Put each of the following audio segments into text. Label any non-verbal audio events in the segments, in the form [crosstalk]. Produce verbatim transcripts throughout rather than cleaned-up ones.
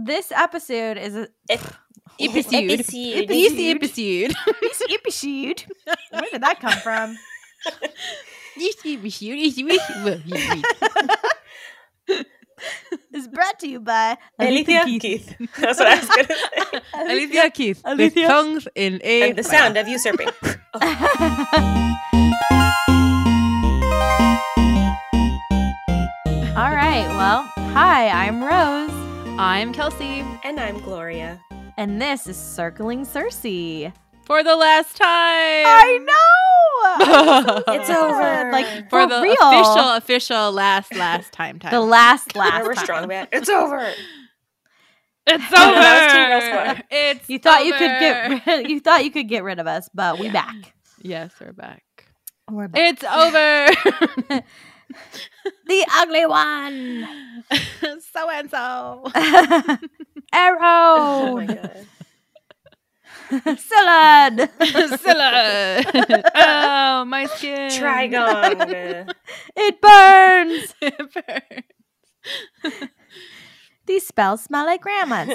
This episode is a Ep- episode. Episode. Episode. Episode. Where did that come from? It's brought to you by Aleatha Keith. Keith. That's what I was going to say. Aleatha Keith. With tongues in a. And the sound of usurping. All right. Well, hi, I'm Rose. I'm Kelsey. And I'm Gloria. And this is Circling Circe. For the last time. I know. So it's over. Like, for, for the real. official, official last, last time time. The last, last We're time. Strong, man. It's over. It's over. It's you thought over. You could get rid- you thought you could get rid of us, but we're back. Yes, we're back. We're back. It's over. The ugly one. So and so. Arrow. Oh my god. Salad. Salad. Oh, my skin. Trigon. It burns. It burns. These spells smell like grandma's.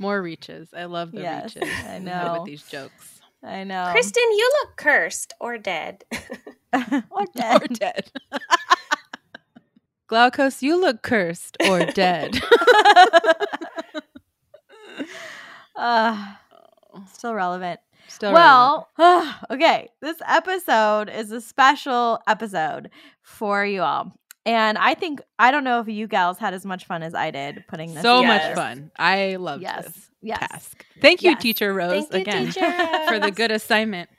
More reaches. I love the yes, reaches. I know. With these jokes. I know. Kristen, you look cursed or dead. Or dead. Or dead. Glaucos, you look cursed or dead. uh, still relevant. Still well, relevant. Uh, okay. This episode is a special episode for you all. And I think, I don't know if you gals had as much fun as I did putting this So together. Much fun. I loved yes. this yes. task. Thank you, yes. Teacher Rose, Thank again, you, teacher. For the good assignment.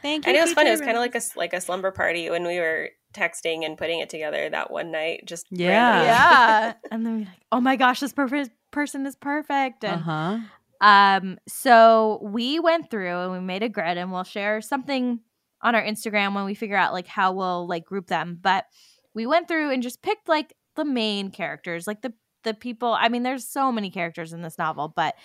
Thank you, I know it was fun. It was kind of like a, like a slumber party when we were texting and putting it together that one night. Just Yeah. Randomly. Yeah. And then we were like, oh my gosh, this perfect person is perfect. And, uh-huh. Um, so we went through and we made a grid, and we'll share something on our Instagram when we figure out like how we'll like group them. But we went through and just picked like the main characters, like the, the people. I mean, there's so many characters in this novel, but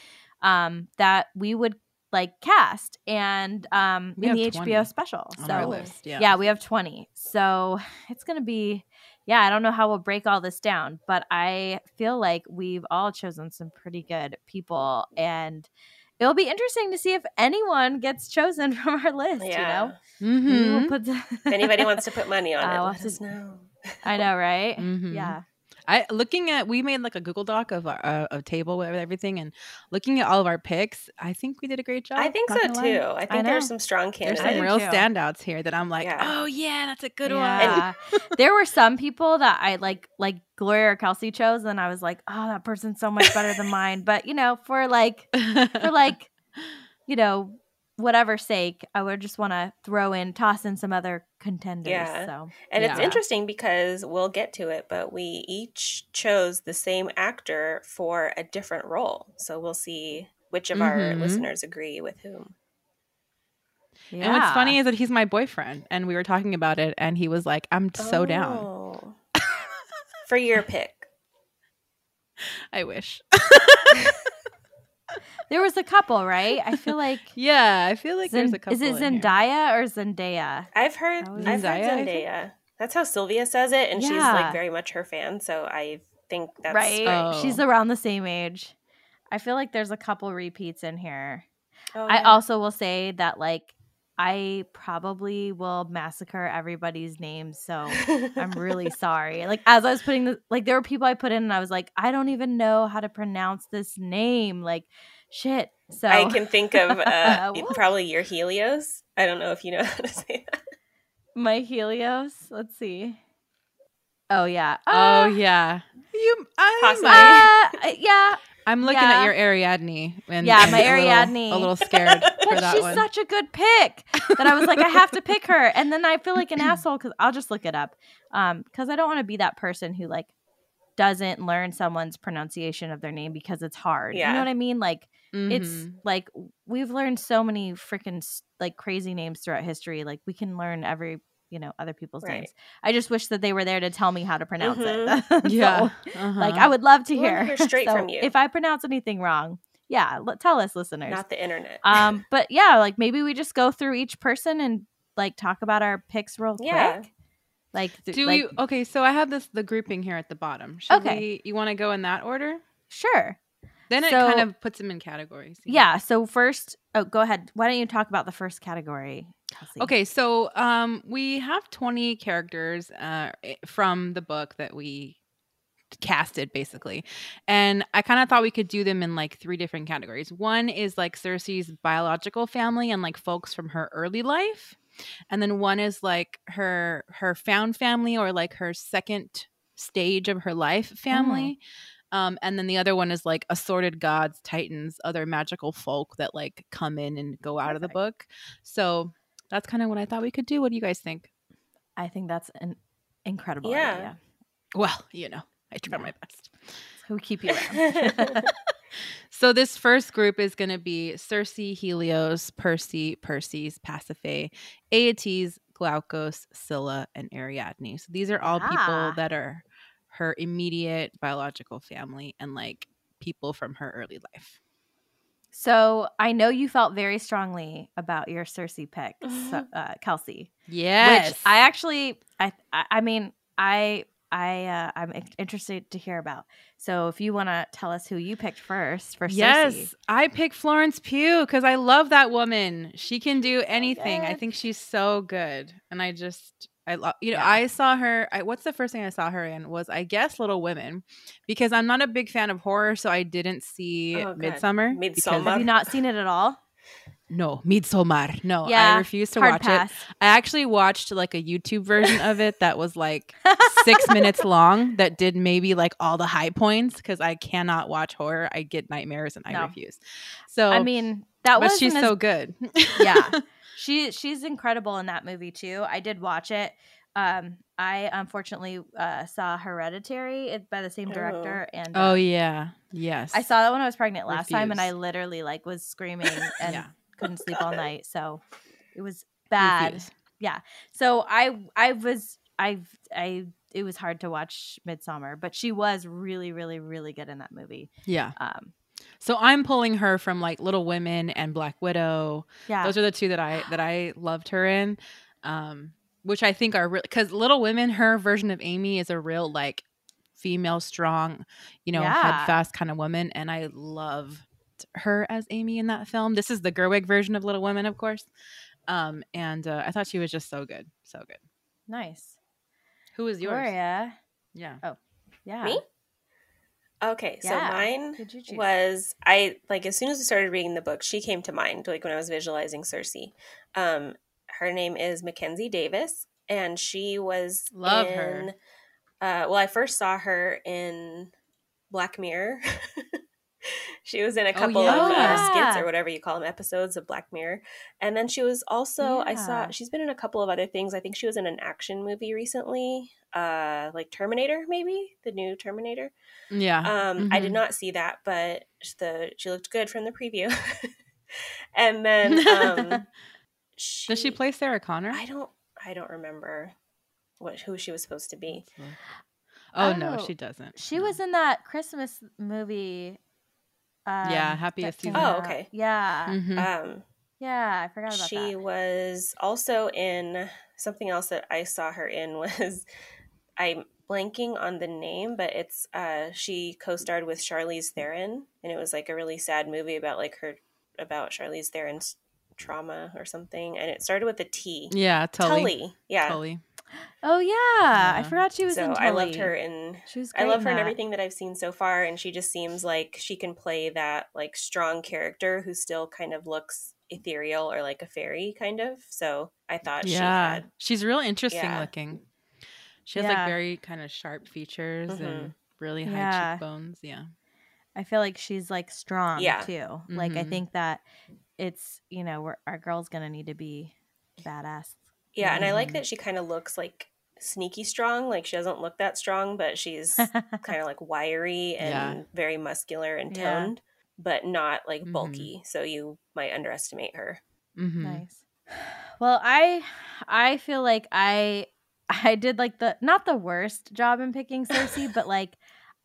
um, that we would like cast and um, in the H B O special. On so our list, yeah. yeah, we have twenty. So it's going to be, yeah, I don't know how we'll break all this down, but I feel like we've all chosen some pretty good people, and it'll be interesting to see if anyone gets chosen from our list, yeah. you know? Mm-hmm. We'll put the- if anybody wants to put money on uh, it, let us, us know. I know, right? Mm-hmm. Yeah. I looking at we made like a Google Doc of our, uh, a table with everything, and looking at all of our picks, I think we did a great job. I think so too. Line. I think there's some strong candidates. There's some real too. standouts here that I'm like, yeah. oh yeah, that's a good yeah. one. And- there were some people that I like, like Gloria or Kelsey chose, and I was like, oh, that person's so much better than mine. But you know, for like, for like, you know. whatever sake, I would just want to throw in, toss in some other contenders. Yeah. So. And yeah. it's interesting because we'll get to it, but we each chose the same actor for a different role. So we'll see which of mm-hmm. our listeners agree with whom. Yeah. And what's funny is that he's my boyfriend, and we were talking about it, and he was like, I'm so oh. down. For your pick. I wish. There was a couple, right? I feel like yeah, I feel like Zen- there's a couple. Is it Zendaya or Zendaya? I've heard Zendaya, I've heard Zendaya. That's how Sylvia says it, and yeah. she's like very much her fan. So I think that's right. Oh. She's around the same age. I feel like there's a couple repeats in here. Oh, yeah. I also will say that like I probably will massacre everybody's names, so I'm really sorry. Like as I was putting the like there were people I put in, and I was like, I don't even know how to pronounce this name. Like shit. So I can think of uh, probably your Helios. I don't know if you know how to say that. My Helios. Let's see. Oh yeah. Uh, oh yeah. You. I. Uh, yeah. I'm looking yeah. at your Ariadne. And, yeah, and my Ariadne. A little, a little scared for that she's one. Such a good pick that I was like, I have to pick her, and then I feel like an asshole because I'll just look it up because um, I don't want to be that person who like doesn't learn someone's pronunciation of their name because it's hard. Yeah. You know what I mean? Like mm-hmm. it's like we've learned so many freaking like crazy names throughout history. Like we can learn every. You know, other people's right. names. I just wish that they were there to tell me how to pronounce mm-hmm. it. So, yeah. Uh-huh. Like, I would love to hear. hear straight so from you. If I pronounce anything wrong, yeah, l- tell us, listeners. Not the internet. um, But yeah, like maybe we just go through each person and like talk about our picks real yeah. quick. Like, do like, you? Okay, so I have this the grouping here at the bottom. Should okay, we, you want to go in that order? Sure. Then so, it kind of puts them in categories. Yeah. yeah so first, oh, go ahead. Why don't you talk about the first category, Kelsey? Okay. So um, we have twenty characters uh, from the book that we casted, basically, and I kind of thought we could do them in like three different categories. One is like Circe's biological family and like folks from her early life. And then one is like her her found family or like her second stage of her life family. Mm. Um, and then the other one is like assorted gods, titans, other magical folk that like come in and go out Perfect. Of the book. So that's kind of what I thought we could do. What do you guys think? I think that's an incredible yeah. idea. Well, you know, I try yeah. my best. So we keep you around. So this first group is going to be Circe, Helios, Percy, Perses, Pasiphae, Aeëtes, Glaucos, Scylla, and Ariadne. So these are all ah. people that are her immediate biological family and like people from her early life. So I know you felt very strongly about your Circe pick, so, uh, Kelsey. Yes. Which I actually – I I mean, I – I, uh, I'm interested to hear about. So if you want to tell us who you picked first for Circe. Yes, I picked Florence Pugh because I love that woman. She can do anything. Good. I think she's so good. And I just, I love, you know, yeah. I saw her. I, what's the first thing I saw her in was, I guess, Little Women, because I'm not a big fan of horror. So I didn't see oh, Midsommar. Midsommar. Have you not seen it at all? No, Midsommar. No, yeah, I refuse to watch pass. It. I actually watched like a YouTube version of it that was like six minutes long that did maybe like all the high points because I cannot watch horror. I get nightmares and I no. refuse. So I mean, that was she's as, so good. yeah, she she's incredible in that movie too. I did watch it. Um, I unfortunately uh, saw Hereditary by the same director, oh. and um, oh yeah, yes, I saw that when I was pregnant last refuse. Time, and I literally like was screaming and. Yeah. Couldn't sleep all night, so it was bad. Refuse. Yeah, so I, I was, I, I, it was hard to watch Midsommar, but she was really, really, really good in that movie. Yeah. Um, so I'm pulling her from like Little Women and Black Widow. Yeah, those are the two that I that I loved her in, um, which I think are really because Little Women, her version of Amy is a real like female, strong, you know, yeah. headfast kind of woman, and I love. Her as Amy in that film. This is the Gerwig version of Little Women, of course. Um, and uh, I thought she was just so good. So good. Nice. Who is yours? Gloria. Yeah. Oh, yeah. Me? Okay. Yeah. So mine was, I like, as soon as I started reading the book, she came to mind, like when I was visualizing Circe. Um, her name is Mackenzie Davis, and she was Love in, her. Uh, well, I first saw her in Black Mirror. She was in a couple oh, yeah. of uh, skits or whatever you call them, episodes of Black Mirror. And then she was also, yeah. I saw, she's been in a couple of other things. I think she was in an action movie recently, uh, like Terminator maybe, the new Terminator. Yeah. Um, mm-hmm. I did not see that, but the she looked good from the preview. And then um, she, does she play Sarah Connor? I don't, I don't remember what who she was supposed to be. Oh, oh no, she doesn't. She no. was in that Christmas movie. Um, yeah, happiest season. Oh, okay. Yeah. Mm-hmm. Um, yeah, I forgot about she that. She was also in something else that I saw her in was I'm blanking on the name, but it's uh, she co-starred with Charlize Theron, and it was like a really sad movie about like her about Charlize Theron's trauma or something, and it started with a T. Yeah, Tully. Tully. Yeah. Tully. Oh yeah. yeah, I forgot she was so in Tully. I loved her in she was great I love her in everything that I've seen so far, and she just seems like she can play that like strong character who still kind of looks ethereal or like a fairy kind of. So I thought yeah. she had she's real interesting yeah. looking. She has yeah. like very kind of sharp features mm-hmm. and really high yeah. cheekbones. Yeah, I feel like she's like strong yeah. too. Mm-hmm. Like I think that it's you know we're, our girl's gonna need to be badass. Yeah, and I like that she kind of looks like sneaky strong. Like she doesn't look that strong, but she's kind of like wiry and yeah. very muscular and toned, yeah. but not like bulky. Mm-hmm. So you might underestimate her. Mm-hmm. Nice. Well, I I feel like I I did like the not the worst job in picking Circe, but like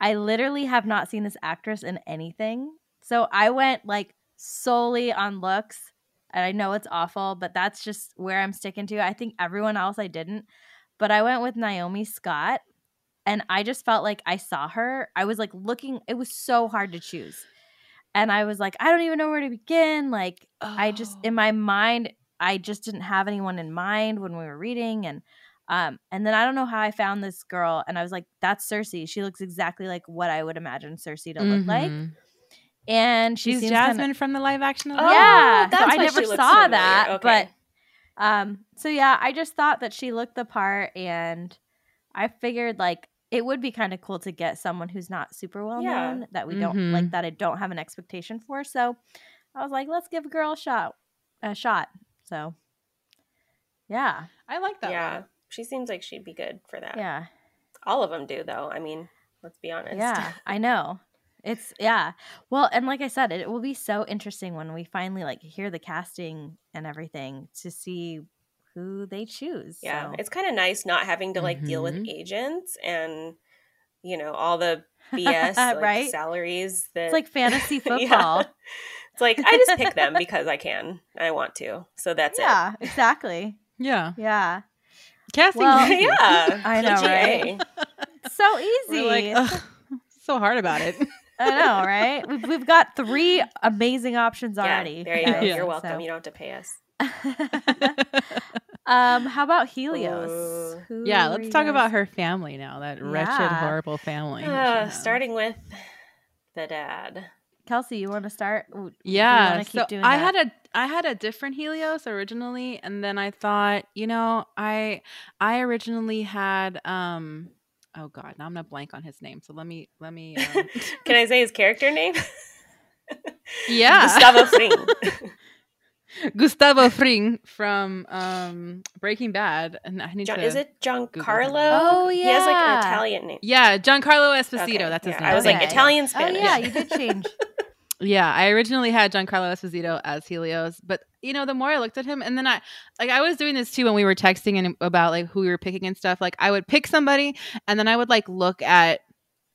I literally have not seen this actress in anything. So I went like solely on looks. And I know it's awful, but that's just where I'm sticking to. I think everyone else I didn't. But I went with Naomi Scott, and I just felt like I saw her. I was like looking. It was so hard to choose. And I was like, I don't even know where to begin. Like, oh. I just, in my mind, I just didn't have anyone in mind when we were reading. And um, and then I don't know how I found this girl. And I was like, that's Circe. She looks exactly like what I would imagine Circe to mm-hmm. look like. And she she's seems Jasmine kinda... from the live action. Of the oh, yeah. That's so I never saw so that. Okay. But um, so, yeah, I just thought that she looked the part. And I figured, like, it would be kind of cool to get someone who's not super well yeah. known that we don't mm-hmm. like that I don't have an expectation for. So I was like, let's give a girl a shot. A shot. So, yeah. I like that yeah. one. She seems like she'd be good for that. Yeah. All of them do, though. I mean, let's be honest. Yeah, I know. It's, yeah. Well, and like I said, it, it will be so interesting when we finally, like, hear the casting and everything to see who they choose. Yeah. So. It's kind of nice not having to, like, mm-hmm. deal with agents and, you know, all the B S, like, right? salaries. That... It's like fantasy football. yeah. It's like, I just pick them because I can. I want to. So that's yeah, it. Yeah, exactly. Yeah. Yeah. Casting. Well, yeah. I know, right? So easy. We're like, so hard about it. I know, right? We've, we've got three amazing options yeah, already. There you guys. Go. You're welcome. So. You don't have to pay us. um, how about Helios? Yeah, let's talk guys? about her family now. That yeah. wretched, horrible family. Uh, starting with the dad. Kelsey, you want to start? Yeah. Keep so doing I that? had a I had a different Helios originally, and then I thought, you know, I I originally had um oh god, now I'm gonna blank on his name. So let me let me. Um... Can I say his character name? yeah, Gustavo Fring. Gustavo Fring from um, Breaking Bad. And I need John, to is it Giancarlo? Oh, yeah. He has like an Italian name. Yeah, Giancarlo Esposito. Okay. That's his yeah, name. I was okay. like Italian Spanish. Oh, yeah, you did change. yeah, I originally had Giancarlo Esposito as Helios. But, you know, the more I looked at him, and then I like I was doing this too when we were texting and about like who we were picking and stuff. Like I would pick somebody and then I would like look at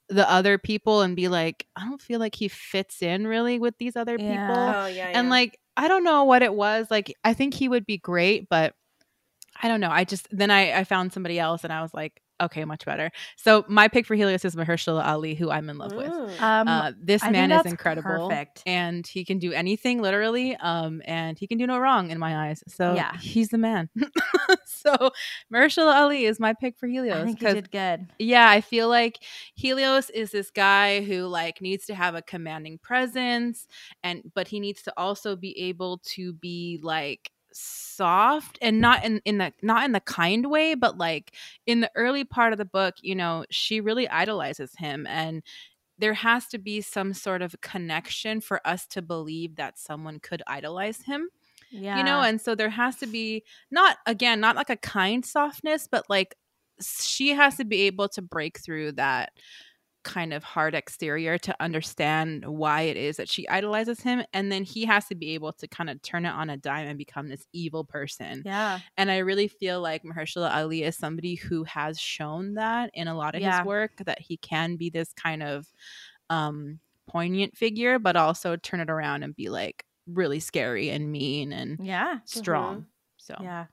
the other people and be like, I don't feel like he fits in really with these other yeah. people. Oh, yeah, yeah. And like, I don't know what it was. Like, I think he would be great, but I don't know. I just, then I, I found somebody else and I was like, okay, much better. So my pick for Helios is Mahershala Ali, who I'm in love with. Um, uh, this I man is incredible. Perfect. And he can do anything, literally. Um, and he can do no wrong in my eyes. So yeah. he's the man. So Mahershala Ali is my pick for Helios. I think he did good. Yeah, I feel like Helios is this guy who like needs to have a commanding presence, and but he needs to also be able to be like soft, and not in in the not in the kind way, but like in the early part of the book, you know, she really idolizes him, and there has to be some sort of connection for us to believe that someone could idolize him. Yeah, you know, and so there has to be not again not like a kind softness, but like she has to be able to break through that kind of hard exterior to understand why it is that she idolizes him, and then he has to be able to kind of turn it on a dime and become this evil person. Yeah, and I really feel like Mahershala Ali is somebody who has shown that in a lot of yeah. his work, that he can be this kind of um poignant figure, but also turn it around and be like really scary and mean and yeah strong. Mm-hmm. So yeah.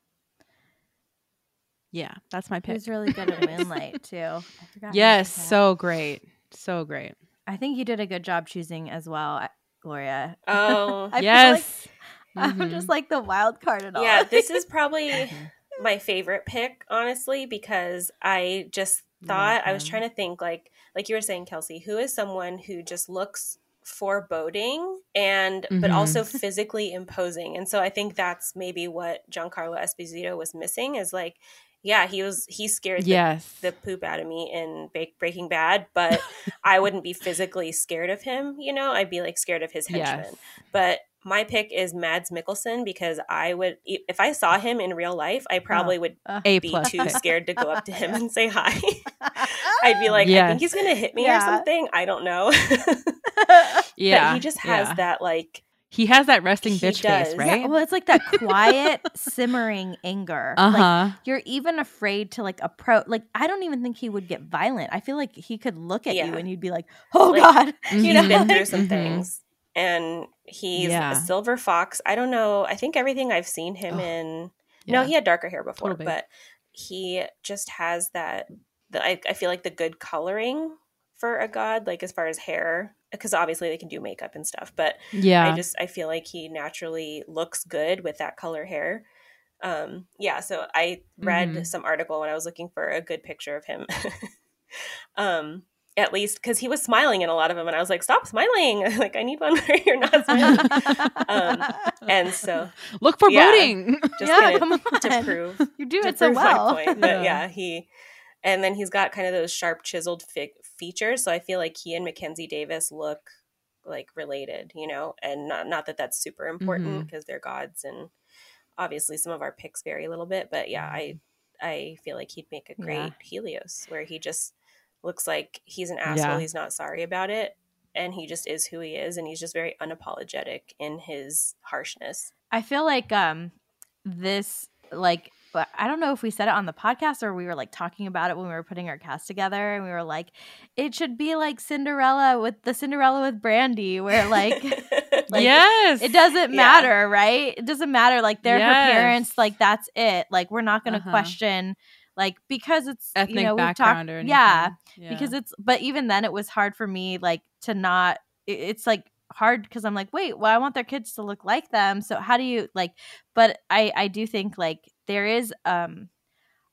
Yeah, that's my pick. He was really good at Moonlight, too. I forgot. Yes, so great. So great. I think you did a good job choosing as well, Gloria. Oh, I yes. Feel like mm-hmm. I'm just like the wild card at all. Yeah, this is probably my favorite pick, honestly, because I just thought, mm-hmm. I was trying to think, like, like you were saying, Kelsey, who is someone who just looks foreboding and mm-hmm. but also physically imposing. And so I think that's maybe what Giancarlo Esposito was missing, is like, yeah, he was he scared yes. the, the poop out of me in Breaking Bad, but I wouldn't be physically scared of him, you know? I'd be like scared of his henchmen. Yes. But my pick is Mads Mikkelsen, because I would, if I saw him in real life, I probably would uh, be too pick. scared to go up to him and say hi. I'd be like, yes. I think he's going to hit me yeah. or something. I don't know. yeah. But he just has yeah. that like, he has that resting bitch does. face, right? Yeah, well, it's like that quiet, simmering anger. Uh huh. Like, you're even afraid to like approach. Like, I don't even think he would get violent. I feel like he could look at yeah. you and you'd be like, "Oh like, God," mm-hmm. you know, been through some mm-hmm. things, and he's yeah. a silver fox. I don't know. I think everything I've seen him oh. in. Yeah. No, he had darker hair before, totally. But he just has that, the, I, I feel like the good coloring for a god, like as far as hair, because obviously they can do makeup and stuff, but yeah, I just, I feel like he naturally looks good with that color hair. Um, yeah, so I read mm-hmm. some article when I was looking for a good picture of him. um, at least because he was smiling in a lot of them, and I was like, stop smiling. Like, I need one where you're not smiling. um, and so look for yeah, voting. Just yeah, come on. To prove you do it so well. Point. But yeah, he and then he's got kind of those sharp chiseled fi- features. So I feel like he and Mackenzie Davis look like related, you know, and not, not that that's super important because mm-hmm. they're gods, and obviously some of our picks vary a little bit, but yeah, I I feel like he'd make a great yeah. Helios, where he just looks like he's an asshole, yeah. he's not sorry about it, and he just is who he is, and he's just very unapologetic in his harshness. I feel like um this, like, I don't know if we said it on the podcast or we were like talking about it when we were putting our cast together, and we were like, it should be like Cinderella with the Cinderella with Brandy, where like like, yes, it doesn't matter, yeah. right? It doesn't matter. Like, they're yes. her parents. Like, that's it. Like, we're not going to uh-huh. question, like, because it's ethnic, you know, background talk- or anything. Yeah, yeah, because it's. But even then, it was hard for me, like, to not. It, it's like hard because I'm like, wait, well, I want their kids to look like them. So how do you like? But I, I do think like there is. Um,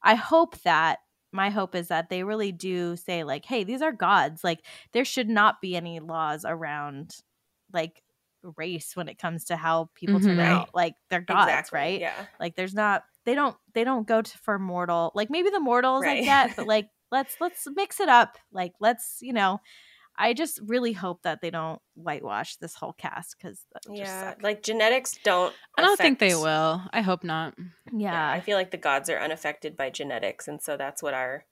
I hope that. My hope is that they really do say like, hey, these are gods. Like, there should not be any laws around, like, race when it comes to how people mm-hmm. turn out. Like, they're gods, exactly. right? Yeah. Like, there's not they don't they don't go to, for mortal, like, maybe the mortals right. I get, but like let's let's mix it up. Like, let's, you know, I just really hope that they don't whitewash this whole cast, because yeah, suck. Like, genetics don't. I don't affect... think they will. I hope not. Yeah. yeah, I feel like the gods are unaffected by genetics, and so that's what our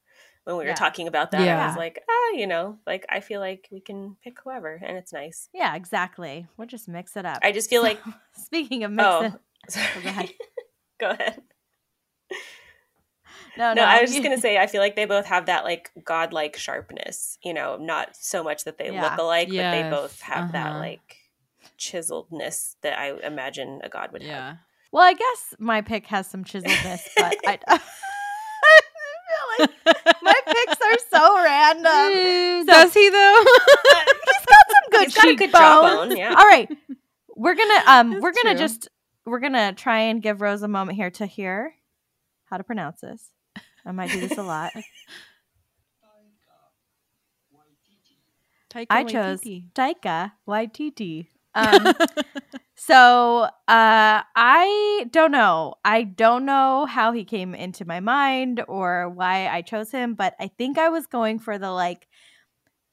when we were yeah. talking about that, yeah. I was like, ah, oh, you know, like, I feel like we can pick whoever, and it's nice. Yeah, exactly. We'll just mix it up. I just feel so, like, speaking of mix oh, it, oh, go ahead. go ahead. No, no, no, I was just going to say, I feel like they both have that, like, godlike sharpness, you know, not so much that they yeah. look alike, yes. but they bough have uh-huh. that, like, chiseledness that I imagine a god would yeah. have. Well, I guess my pick has some chiseledness, but I uh, like, my picks are so random. Mm, so, does he though? He's got some good he's got a good jawbone. Yeah. All right, we're gonna um, That's we're gonna true. just we're gonna try and give Rose a moment here to hear how to pronounce this. I might do this a lot. Taika Waititi. I chose Taika Waititi. Um, so uh, I don't know. I don't know how he came into my mind or why I chose him, but I think I was going for the, like,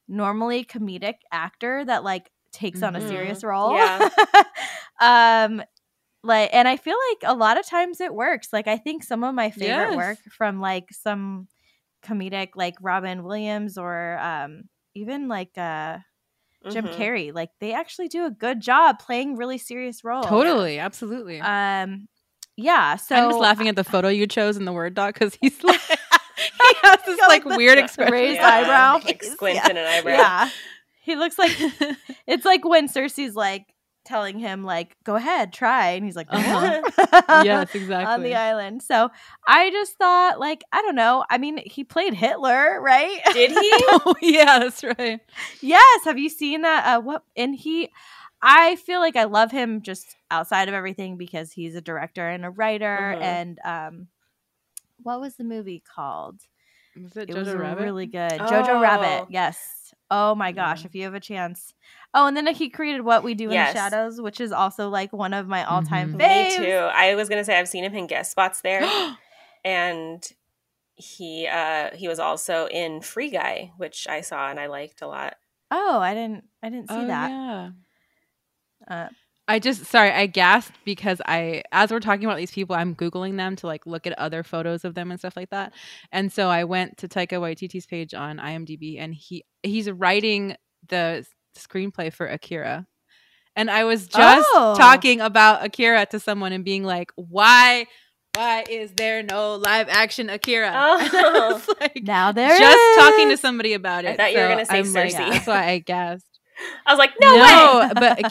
normally comedic actor that, like, takes mm-hmm. on a serious role. Yeah. um, like, and I feel like a lot of times it works. Like, I think some of my favorite yes. work from, like, some comedic, like Robin Williams or um, even like uh Jim mm-hmm. Carrey, like, they actually do a good job playing really serious roles. Totally, absolutely. Um, yeah. So I'm just laughing at the photo you chose in the Word doc, because he's like, he has this like weird expression, raised yeah. eyebrow, like squints yeah. in an eyebrow. Yeah, he looks like it's like when Cersei's like telling him like, "Go ahead, try," and he's like, uh-huh. "Yes, exactly." On the island. So I just thought, like, I don't know. I mean, he played Hitler, right? Did he? Oh, yeah, that's right. Yes. Have you seen that? Uh, what? And he, I feel like I love him just outside of everything, because he's a director and a writer. Uh-huh. And um, what was the movie called? Was it, it Jojo was Rabbit? Really good. Oh. Jojo Rabbit. Yes. Oh my gosh! Mm. If you have a chance. Oh, and then he created What We Do yes. in the Shadows, which is also like one of my all-time mm-hmm. faves. Me too. I was gonna say I've seen him in guest spots there, and he uh, he was also in Free Guy, which I saw and I liked a lot. Oh, I didn't I didn't see oh, that. Yeah. Uh, I just sorry I gasped because I as we're talking about these people, I'm Googling them to like look at other photos of them and stuff like that, and so I went to Taika Waititi's page on IMDb, and he he's writing the screenplay for Akira, and I was just oh. talking about Akira to someone and being like, why why is there no live action Akira? Oh. Like, now there just is. Talking to somebody about it. I thought you so were gonna say I'm Circe. Like, yeah, that's why I guessed. I was like, no, no way.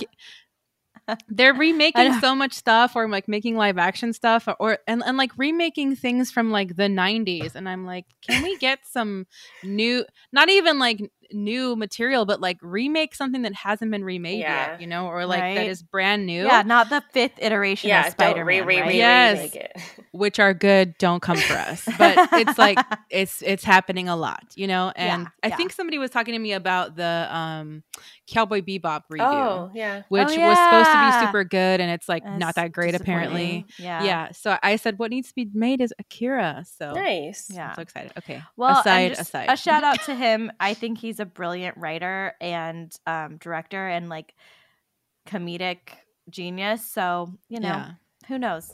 But They're remaking so much stuff, or like making live action stuff, or, or and, and like remaking things from like the nineties. And I'm like, can we get some new, not even like new material, but like remake something that hasn't been remade yeah. yet, you know, or like right? that is brand new. Yeah, not the fifth iteration yeah, of Spider-Man. Don't re- right? re- yes, remake it. Which are good. Don't come for us. But it's like it's it's happening a lot, you know. And yeah, I yeah. think somebody was talking to me about the um, Cowboy Bebop redo, oh, yeah. which oh, yeah. was supposed to be super good, and it's like That's not that great apparently. Yeah, yeah. So I said, what needs to be made is Akira. So nice. Yeah, I'm so excited. Okay. Well, aside, just, aside. A shout out to him. I think he's a brilliant writer and um director and like comedic genius, so you know yeah. who knows,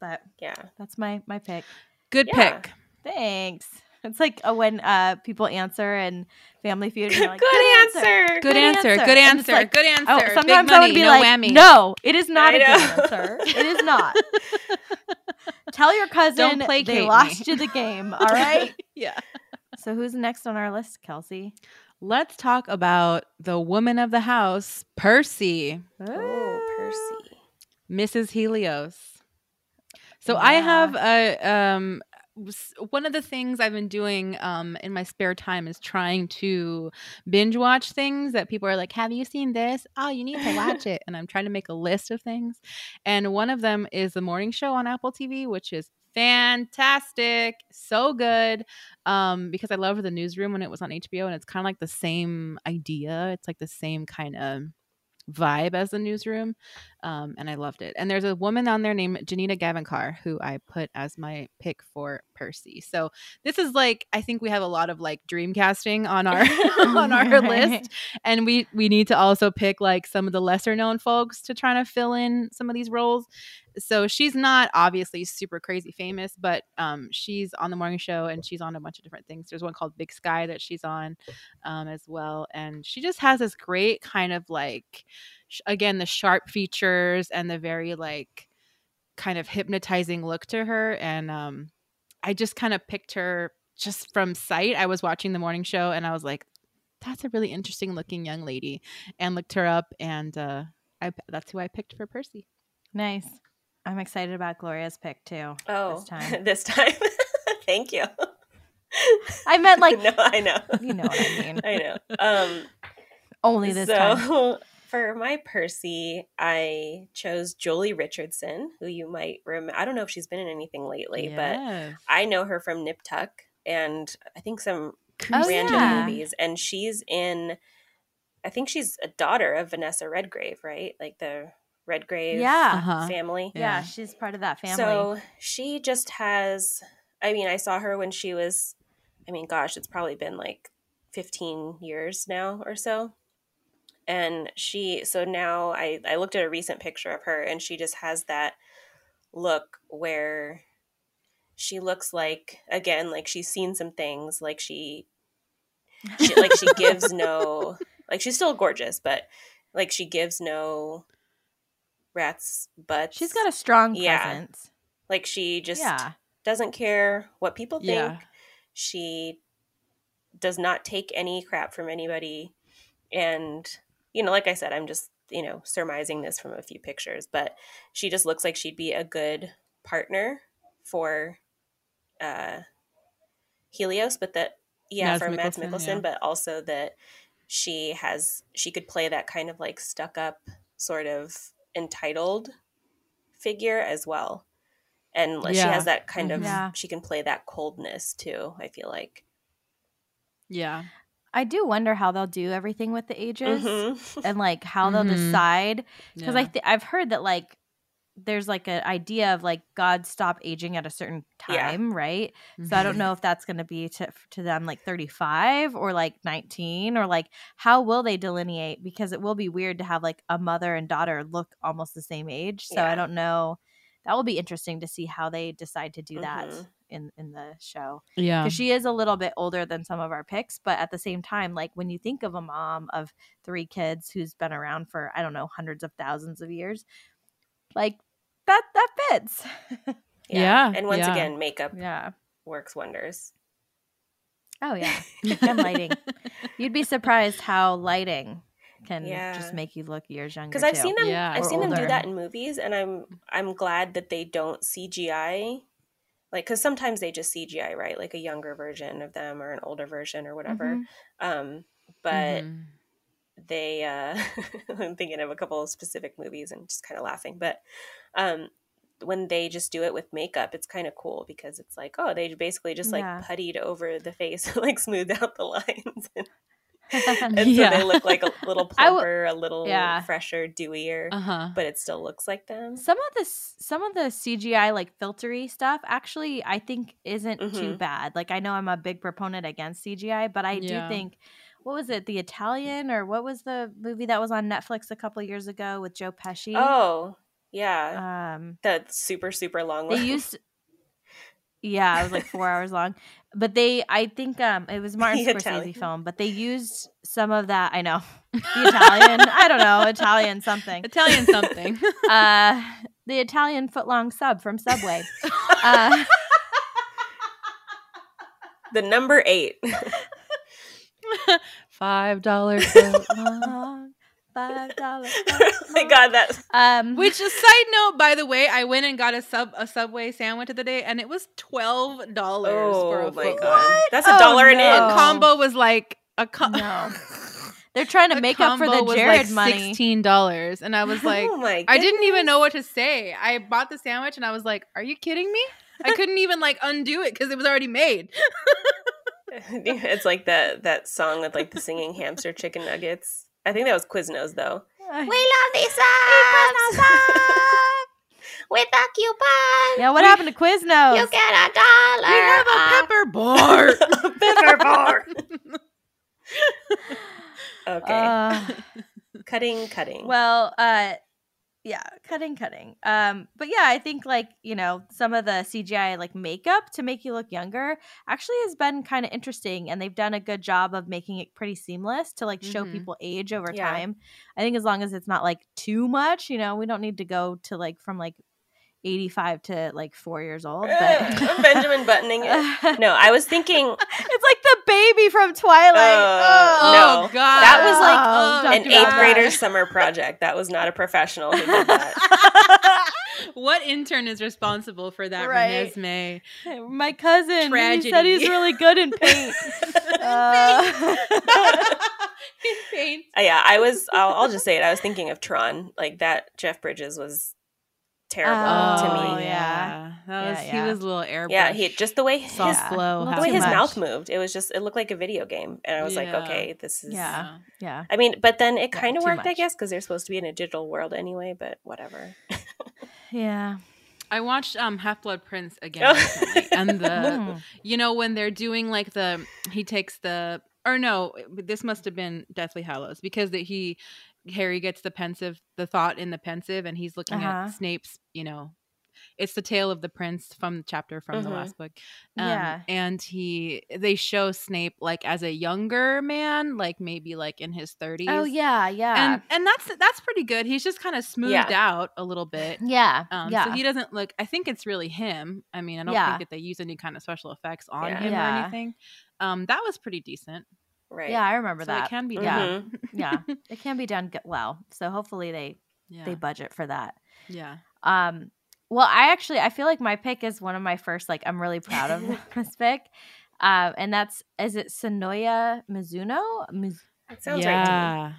but yeah, that's my my pick. Good yeah. pick. Thanks. It's like uh, when uh people answer and Family Feud and like, good, good, answer. Answer. Good, good answer, answer good answer like, good answer oh, sometimes big I would be no like whammy. No, it is not I a know. Good answer. It is not. Tell your cousin they Kate lost me. You the game, all right? Yeah. So who's next on our list, Kelsey? Let's talk about the woman of the house, Percy. Oh, Percy. Missus Helios. So yeah. I have a um, one of the things I've been doing um, in my spare time is trying to binge watch things that people are like, have you seen this? Oh, you need to watch it. And I'm trying to make a list of things. And one of them is the morning show on Apple T V, which is fantastic, so good, um because I loved the Newsroom when it was on H B O, and it's kind of like the same idea, it's like the same kind of vibe as the Newsroom, um and I loved it. And there's a woman on there named Janina Gavankar who I put as my pick for Percy. So this is like, I think we have a lot of like dream casting on our on our list, and we we need to also pick like some of the lesser known folks to try to fill in some of these roles. So she's not obviously super crazy famous, but um, she's on the morning show and she's on a bunch of different things. There's one called Big Sky that she's on um, as well. And she just has this great kind of like, sh- again, the sharp features and the very like kind of hypnotizing look to her. And um, I just kind of picked her just from sight. I was watching the morning show and I was like, that's a really interesting looking young lady, and looked her up. And uh, I, that's who I picked for Percy. Nice. I'm excited about Gloria's pick too. Oh, this time. This time. Thank you. I meant like. No, I know. You know what I mean. I know. Um, Only this so, time. So for my Percy, I chose Jolie Richardson, who you might remember. I don't know if she's been in anything lately, yes. but I know her from Nip Tuck and I think some oh, random yeah. movies. And she's in, I think she's a daughter of Vanessa Redgrave, right? Like the Redgrave yeah. uh-huh. family. Yeah, she's part of that family. So she just has, I mean, I saw her when she was, I mean, gosh, it's probably been like fifteen years now or so. And she, so now I, I looked at a recent picture of her and she just has that look where she looks like, again, like she's seen some things, like she, she like she gives no, like she's still gorgeous, but like she gives no rat's butts. She's got a strong yeah. presence. Like she just yeah. doesn't care what people think. Yeah. She does not take any crap from anybody. And, you know, like I said, I'm just, you know, surmising this from a few pictures, but she just looks like she'd be a good partner for uh, Helios, but that, yeah, Mads for Mikkelsen, Mads Mikkelsen, yeah. but also that she has, she could play that kind of like stuck up sort of entitled figure as well, and yeah. she has that kind of yeah. she can play that coldness too, I feel like. Yeah, I do wonder how they'll do everything with the ages mm-hmm. and like how mm-hmm. they'll decide, because yeah. I th- I've heard that like there's like an idea of like God stop aging at a certain time, yeah. right? Mm-hmm. So I don't know if that's going to be to to them like thirty-five or like nineteen, or like how will they delineate, because it will be weird to have like a mother and daughter look almost the same age. So yeah. I don't know. That will be interesting to see how they decide to do mm-hmm. that in, in the show. Yeah. Because she is a little bit older than some of our picks, but at the same time, like when you think of a mom of three kids who's been around for, I don't know, hundreds of thousands of years, like that that fits. yeah. yeah. And once yeah. again, makeup yeah. works wonders. Oh yeah. And lighting. You'd be surprised how lighting can yeah. just make you look years younger. Because I've too. seen them, yeah. I've or seen older. them do that in movies, and I'm I'm glad that they don't C G I. Like, because sometimes they just C G I, right? Like a younger version of them or an older version or whatever. Mm-hmm. Um, but mm-hmm. they, uh, I'm thinking of a couple of specific movies and just kind of laughing. But um, when they just do it with makeup, it's kind of cool because it's like, oh, they basically just like yeah. puttied over the face and like smoothed out the lines. and, and yeah. so they look like a little plumper, w- a little yeah. fresher, dewier, uh-huh. but it still looks like them. Some of the some of the C G I like filtery stuff actually I think isn't mm-hmm. too bad. Like I know I'm a big proponent against C G I, but I yeah. do think, what was it, The Italian, or what was the movie that was on Netflix a couple years ago with Joe Pesci? Oh, yeah, um, that super super long one. They used. Yeah, it was like four hours long. But they, I think um, it was Martin the Scorsese Italian. film, but they used some of that. I know. The Italian, I don't know, Italian something. Italian something. Uh, the Italian footlong sub from Subway. Uh, the number eight. Five dollars footlong. Five dollars. I got that. Um, Which is side note, by the way, I went and got a sub a Subway sandwich of the day, and it was twelve dollars oh, for a my foot. God. What? That's a oh, dollar no. and in. A combo was like a com- no. They're trying to the make up for the Jared like money. Sixteen dollars, and I was like, oh my I didn't even know what to say. I bought the sandwich, and I was like, "Are you kidding me?" I couldn't even like undo it because it was already made. It's like that that song with like the singing hamster chicken nuggets. I think that was Quiznos, though. We love these subs! With a coupon! Yeah, what we, happened to Quiznos? You get a dollar! We have a off. pepper bar! A pepper bar! Okay. Uh, cutting, cutting. Well, uh, yeah, cutting, cutting. Um, but yeah, I think, like, you know, some of the C G I, like, makeup to make you look younger actually has been kind of interesting, and they've done a good job of making it pretty seamless to, like, show mm-hmm. people age over yeah. time. I think as long as it's not, like, too much, you know, we don't need to go to, like, from, like, eighty-five to, like, four years old. But I'm Benjamin Buttoning it. No, I was thinking. It's like the baby from Twilight. Uh, oh, no. God. That was, like, oh, an eighth grader's summer project. That was not a professional who did that. What intern is responsible for that? Right. Renesmee? My cousin. Tragedy. He said he's really good in paint. uh, in paint. Yeah, I was, I'll, I'll just say it. I was thinking of Tron. Like, that Jeff Bridges was terrible oh, to me. Yeah, that was, yeah, yeah. He was a little airbrush. Yeah, he just the way his, yeah. slow, the way his mouth moved. It was just it looked like a video game, and I was yeah. like, okay, this is. Yeah, yeah. I mean, but then it yeah, kind of worked, much. I guess, because they're supposed to be in a digital world anyway. But whatever. Yeah, I watched um, Half-Blood Prince again, oh. recently, and the you know when they're doing like the he takes the or no this must have been Deathly Hallows because that he. Harry gets the pensive, the thought in the pensive, and he's looking uh-huh. at Snape's, you know, it's the tale of the prince from the chapter from mm-hmm. the last book. Um, yeah. And he, they show Snape like as a younger man, like maybe like in his thirties. Oh yeah. Yeah. And, and that's, that's pretty good. He's just kind of smoothed yeah. out a little bit. Yeah. Um, yeah. So he doesn't look, I think it's really him. I mean, I don't yeah. think that they use any kind of special effects on yeah. him yeah. or anything. Um, that was pretty decent. Right. Yeah, I remember so that. It can be done. Mm-hmm. Yeah, yeah, it can be done well. So hopefully they yeah. they budget for that. Yeah. Um. Well, I actually I feel like my pick is one of my first. Like I'm really proud of this pick, um, and that's is it Sonoya Mizuno? Miz- that sounds yeah. right. Yeah.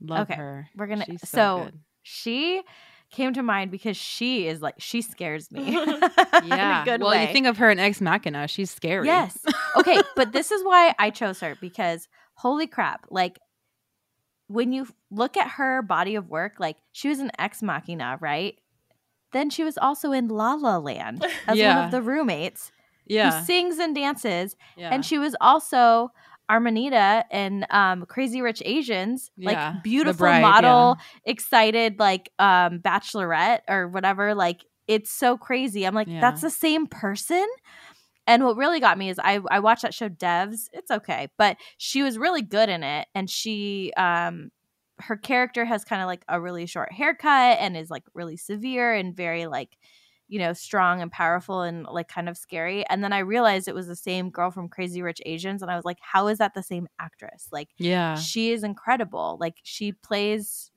Love okay. her. We're gonna. She's so so she came to mind because she is like she scares me. Yeah. In a good well, way. You think of her in Ex Machina. She's scary. Yes. Okay, but this is why I chose her because holy crap, like when you look at her body of work, like she was in Ex Machina, right? Then she was also in La La Land as yeah. one of the roommates yeah. who sings and dances. Yeah. And she was also Armanita in um, Crazy Rich Asians, like yeah. beautiful bride, model, yeah. excited, like um, bachelorette or whatever. Like it's so crazy. I'm like, yeah. that's the same person? And what really got me is I, I watched that show Devs. It's okay. But she was really good in it. And she um, – her character has kind of like a really short haircut and is like really severe and very like you know, strong and powerful and like kind of scary. And then I realized it was the same girl from Crazy Rich Asians. And I was like, how is that the same actress? Like, yeah, she is incredible. Like, she plays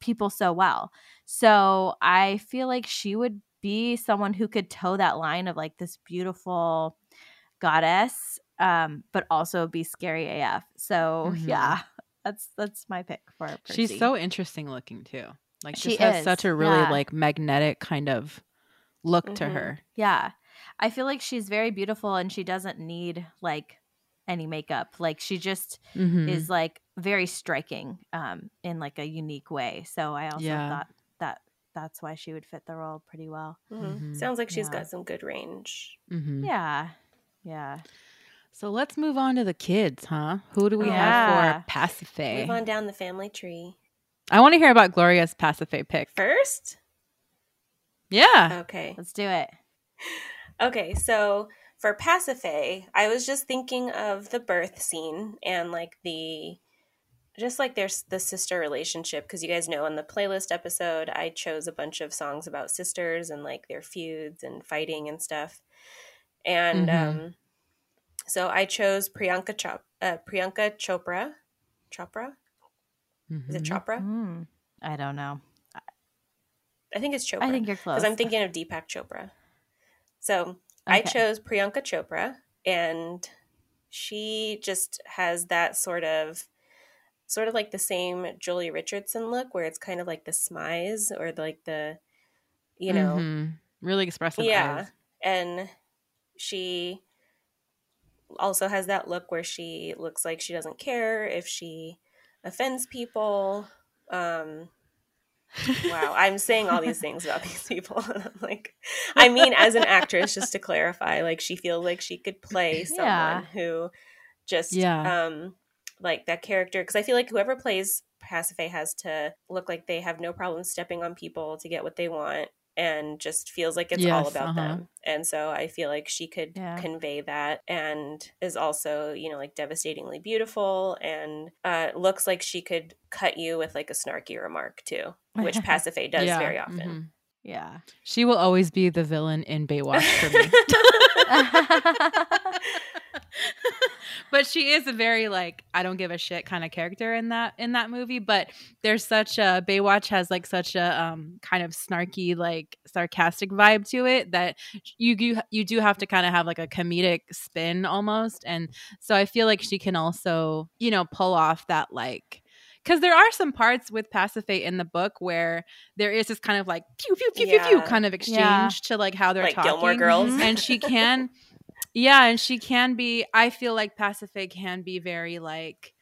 people so well. So I feel like she would be someone who could toe that line of like this beautiful goddess, um, but also be scary A F. So mm-hmm. yeah, that's that's my pick for Percy. She's so interesting looking too. Like, she just has is. such a really yeah. like magnetic kind of look mm-hmm. to her. Yeah. I feel like she's very beautiful and she doesn't need like any makeup. Like, she just mm-hmm. is like very striking um in like a unique way. So I also yeah. thought that that's why she would fit the role pretty well. Mm-hmm. Mm-hmm. Sounds like she's yeah. got some good range. Mm-hmm. Yeah. Yeah. So let's move on to the kids, huh? Who do we yeah. have for Pasiphae? Move on down the family tree. I want to hear about Gloria's Pasiphae pick. First? Yeah. Okay. Let's do it. Okay, so for Pasiphae, I was just thinking of the birth scene and like the just like there's the sister relationship, because you guys know in the playlist episode I chose a bunch of songs about sisters and like their feuds and fighting and stuff. And mm-hmm. um, so I chose Priyanka Chop uh, Priyanka Chopra. Chopra? Mm-hmm. Is it Chopra? Mm-hmm. I don't know. I think it's Chopra. I think you're close. Because I'm thinking of Deepak Chopra. So okay. I chose Priyanka Chopra, and she just has that sort of, sort of like the same Jolie Richardson look, where it's kind of like the smize or like the, you know. Mm-hmm. Really expressive yeah. eyes. And she also has that look where she looks like she doesn't care if she offends people. Um Wow, I'm saying all these things about these people, and I'm like, I mean, as an actress, just to clarify, like, she feels like she could play someone yeah. who just, yeah. um, like that character, because I feel like whoever plays Pasiphae has to look like they have no problem stepping on people to get what they want, and just feels like it's yes, all about uh-huh. them. And so I feel like she could yeah. convey that, and is also, you know, like devastatingly beautiful, and uh, looks like she could cut you with like a snarky remark too, which Pasiphae does yeah. very often. Mm-hmm. Yeah. She will always be the villain in Baywatch for me. But she is a very like, I don't give a shit kind of character in that in that movie. But there's such a Baywatch has like such a um, kind of snarky, like sarcastic vibe to it that you you, you do have to kind of have like a comedic spin almost. And so I feel like she can also, you know, pull off that like, because there are some parts with Pasiphae in the book where there is this kind of like pew pew pew yeah. pew pew kind of exchange yeah. to like how they're like talking. Gilmore Girls, and she can. Yeah, and she can be, I feel like Pasiphae can be very like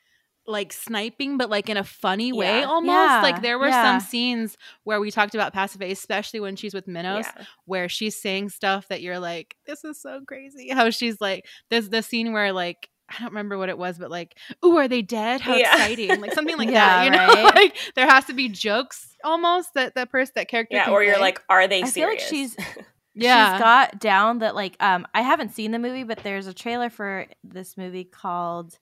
like sniping, but like in a funny way yeah. almost. Yeah. Like there were yeah. some scenes where we talked about Pasiphae, especially when she's with Minos, yeah. where she's saying stuff that you're like, this is so crazy. How she's like, there's the scene where like, I don't remember what it was, but like, ooh, are they dead? How yeah. exciting. Like something like yeah, that, you know? Right? Like there has to be jokes almost that that person, that character yeah, can or play. You're like, are they I serious? I feel like she's... Yeah. She's got down that like um I haven't seen the movie, but there's a trailer for this movie called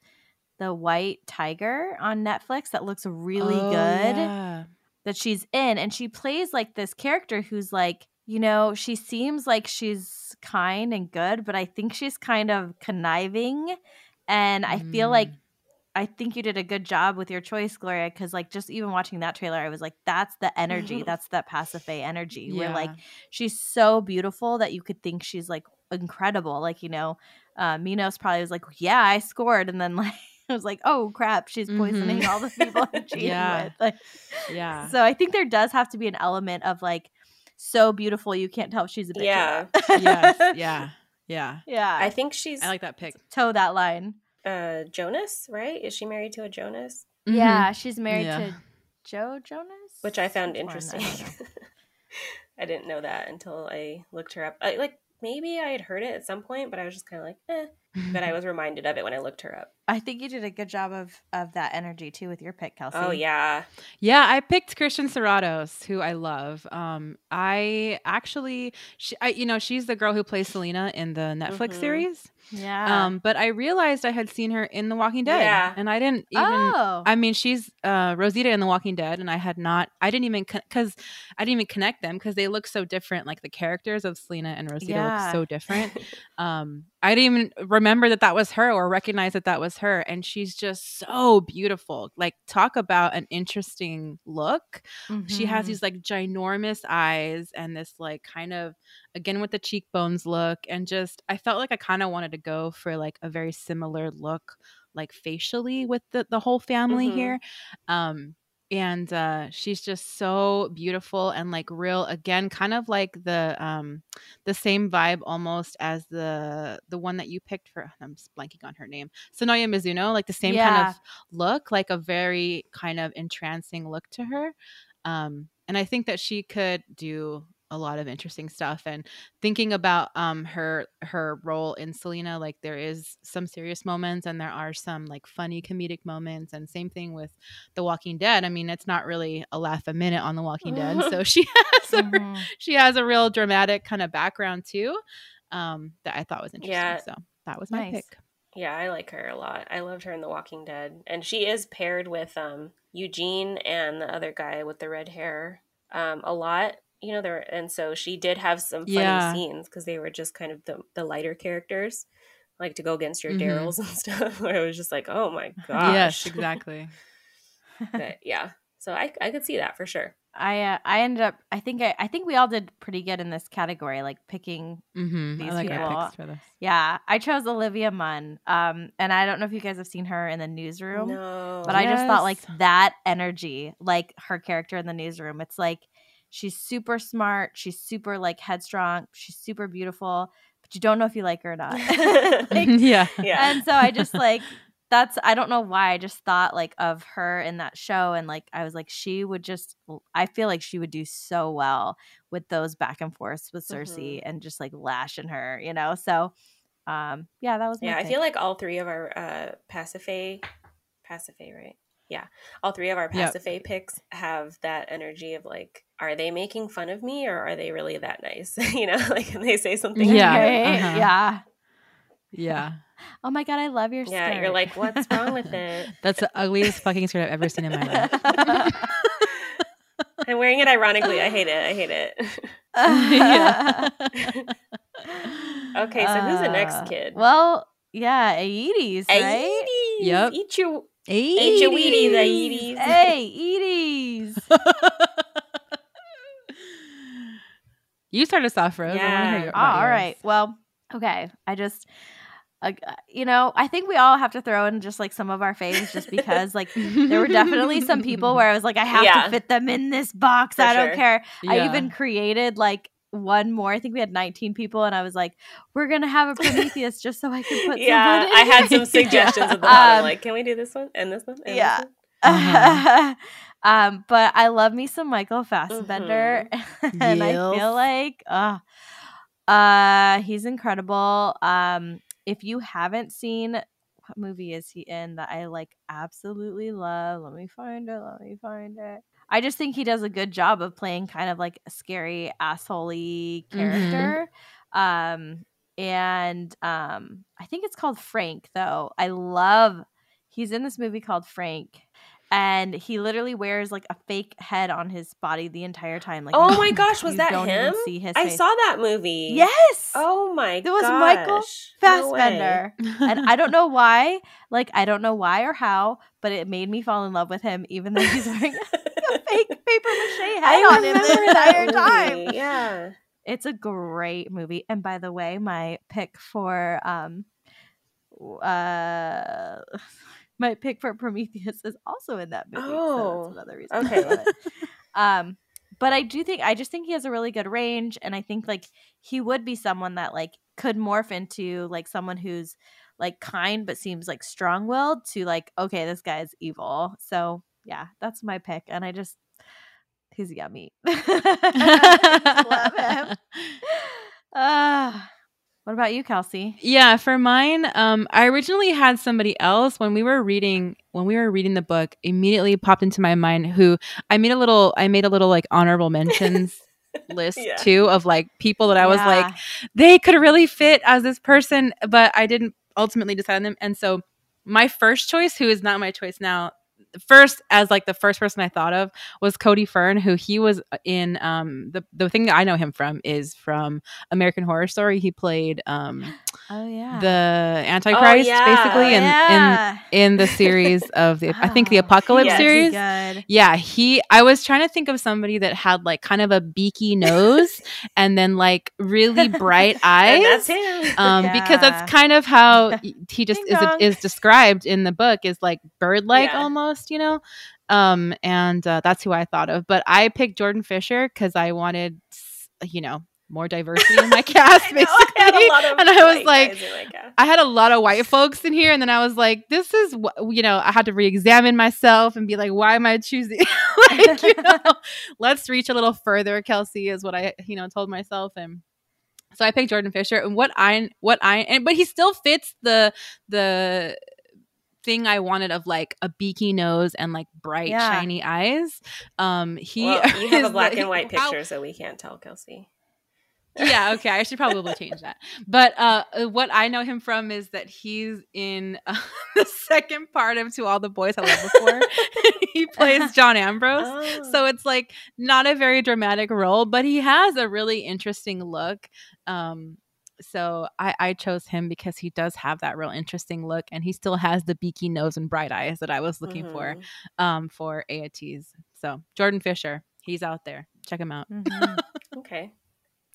The White Tiger on Netflix that looks really oh, good yeah. that she's in, and she plays like this character who's like, you know, she seems like she's kind and good, but I think she's kind of conniving, and I mm. feel like I think you did a good job with your choice, Gloria, because like just even watching that trailer, I was like, that's the energy. That's that Pasiphae energy yeah. where like she's so beautiful that you could think she's like incredible. Like, you know, uh, Minos probably was like, yeah, I scored. And then like I was like, oh, crap, she's poisoning mm-hmm. all the people I'm cheating yeah. with. Like, yeah. So I think there does have to be an element of like so beautiful you can't tell if she's a bitch. Yeah. yes. Yeah. Yeah. Yeah. I think she's – I like that pick. Toe that line. Uh, Jonas, right? Is she married to a Jonas? Mm-hmm. Yeah, she's married yeah. to Joe Jonas, which I found interesting. I didn't know that until I looked her up. I, like maybe I had heard it at some point, but I was just kind of like, eh. But I was reminded of it when I looked her up. I think you did a good job of of that energy too with your pick, Kelsey. Oh yeah, yeah. I picked Christian Serratos, who I love. Um, I actually, she, I, you know, she's the girl who plays Selena in the Netflix mm-hmm. series. Yeah. Um, but I realized I had seen her in The Walking Dead. Yeah. And I didn't even. Oh. I mean, she's uh, Rosita in The Walking Dead, and I had not. I didn't even because con- I didn't even connect them because they look so different. Like the characters of Selena and Rosita yeah. look so different. um, I didn't even remember that that was her or recognize that that was her, and she's just so beautiful. Like, talk about an interesting look. Mm-hmm. She has these like ginormous eyes and this like kind of again with the cheekbones look, and just I felt like I kind of wanted to go for like a very similar look like facially with the, the whole family mm-hmm. here. Um and uh she's just so beautiful and like real, again kind of like the um the same vibe almost as the the one that you picked for, I'm just blanking on her name, Sonoya Mizuno, like the same yeah. kind of look, like a very kind of entrancing look to her. Um and I think that she could do a lot of interesting stuff, and thinking about um her her role in Selena, like there is some serious moments and there are some like funny comedic moments, and same thing with The Walking Dead. I mean, it's not really a laugh a minute on The Walking Dead, so she has a, mm-hmm. she has a real dramatic kind of background too, um that I thought was interesting. Yeah. So that was my nice. pick. Yeah, I like her a lot. I loved her in The Walking Dead, and she is paired with um Eugene and the other guy with the red hair um a lot. You know, there, and so she did have some funny yeah. scenes because they were just kind of the, the lighter characters, like to go against your mm-hmm. Darryls and stuff. Where it was just like, oh my gosh, yes, exactly. But yeah, so I I could see that for sure. I uh, I ended up I think I, I think we all did pretty good in this category, like picking mm-hmm. these I like people. Our picks for this. Yeah, I chose Olivia Munn, um, and I don't know if you guys have seen her in The Newsroom, no. but yes. I just thought like that energy, like her character in The Newsroom, it's like. She's super smart. She's super like headstrong. She's super beautiful, but you don't know if you like her or not. Like, yeah. yeah. And so I just like, that's, I don't know why I just thought like of her in that show. And like, I was like, she would just, I feel like she would do so well with those back and forths with Circe mm-hmm. and just like lashing her, you know? So um, yeah, that was my Yeah, pick. I feel like all three of our uh, Pasiphae, Pasiphae, right? Yeah. All three of our Pasiphae yep. picks have that energy of like, are they making fun of me or are they really that nice? You know, like can they say something? Yeah. Right? Uh-huh. Yeah. Yeah. Oh my God, I love your skirt. Yeah, you're like, what's wrong with it? That's the ugliest fucking skirt I've ever seen in my life. I'm wearing it ironically. I hate it. I hate it. Uh, yeah. Okay, so who's the next kid? Well, yeah, Aeëtes, right? Aeëtes. Yep. Eat your Aeëtes. Aeëtes. Aeëtes. You started us off, Rose. Yeah. Oh, all right. Well, okay. I just, uh, you know, I think we all have to throw in just like some of our faves just because like there were definitely some people where I was like, I have yeah. to fit them in this box. For I don't sure. care. Yeah. I even created like one more. I think we had nineteen people and I was like, we're going to have a Prometheus just so I can put yeah, someone in. Yeah, I had some suggestions at the bottom. Um, like, can we do this one and this one? And yeah. This one? Uh-huh. Um, but I love me some Michael Fassbender, mm-hmm. and yes. I feel like uh, uh, he's incredible. Um, if you haven't seen, what movie is he in that I like absolutely love? Let me find it. Let me find it. I just think he does a good job of playing kind of like a scary, asshole-y character. Mm-hmm. Um, and um, I think it's called Frank, though. I love he's in this movie called Frank. And he literally wears like a fake head on his body the entire time. Like, oh my gosh, was that him? I face. saw that movie. Yes. Oh my gosh. It was gosh. Michael Fassbender. No and I don't know why. Like, I don't know why or how, but it made me fall in love with him, even though he's wearing a fake paper mache head on him the entire movie. time. Yeah. It's a great movie. And by the way, my pick for um uh my pick for Prometheus is also in that movie. Oh, so that's another reason. Okay. I love it. Um, but I do think I just think he has a really good range, and I think like he would be someone that like could morph into like someone who's like kind but seems like strong-willed to like okay, this guy's evil. So yeah, that's my pick, and I just he's yummy. I love him. Ah. Uh, What about you, Kelsey? Yeah, for mine, um, I originally had somebody else when we were reading when we were reading the book. Immediately popped into my mind who I made a little I made a little like honorable mentions list yeah. too of like people that I was yeah. like they could really fit as this person, but I didn't ultimately decide on them. And so my first choice, who is not my choice now, first as like the first person I thought of was Cody Fern, who he was in um the the thing that I know him from is from American Horror Story. He played um oh yeah the Antichrist oh, yeah. basically oh, in, yeah. in in the series of the oh, I think the Apocalypse yes, series. Good. Yeah, he I was trying to think of somebody that had like kind of a beaky nose and then like really bright eyes. That's him. Um yeah. because that's kind of how he just is, is described in the book, is like bird like yeah. almost. You know, um, and uh, that's who I thought of. But I picked Jordan Fisher because I wanted, you know, more diversity in my cast. I know, basically, I had a lot of and I was like, I had a lot of white folks in here, and then I was like, this is, wh- you know, I had to re-examine myself and be like, why am I choosing? like, you know, let's reach a little further, Kelsey, is what I, you know, told myself. And so I picked Jordan Fisher, and what I, what I, and but he still fits the the. thing I wanted of like a beaky nose and like bright yeah. shiny eyes. Um, he well, you have a black the, and white he, picture, how, so we can't tell, Kelsey. Yeah, okay, I should probably change that. But uh, what I know him from is that he's in uh, the second part of To All the Boys I Loved Before. He plays John Ambrose, oh. so it's like not a very dramatic role, but he has a really interesting look. Um, So I, I chose him because he does have that real interesting look, and he still has the beaky nose and bright eyes that I was looking mm-hmm. for um, for Aeëtes. So Jordan Fisher, he's out there. Check him out. Mm-hmm. Okay.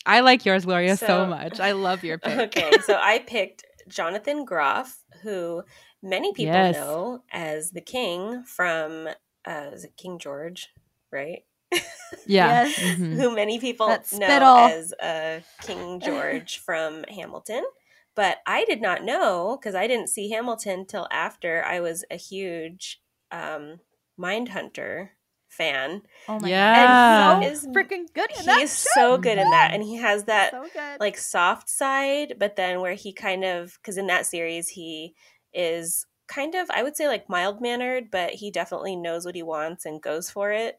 I like yours, Gloria, so, so much. I love your pick. Okay, so I picked Jonathan Groff, who many people yes. know as the king from uh, is it King George, right? Yeah, yes. mm-hmm. who many people that know spittle. as uh, King George from Hamilton, but I did not know because I didn't see Hamilton till after I was a huge um, Mindhunter fan. Oh my yeah. god! And so freaking good. He is so good in that, and he has that so like soft side, but then where he kind of because in that series he is kind of I would say like mild mannered, but he definitely knows what he wants and goes for it.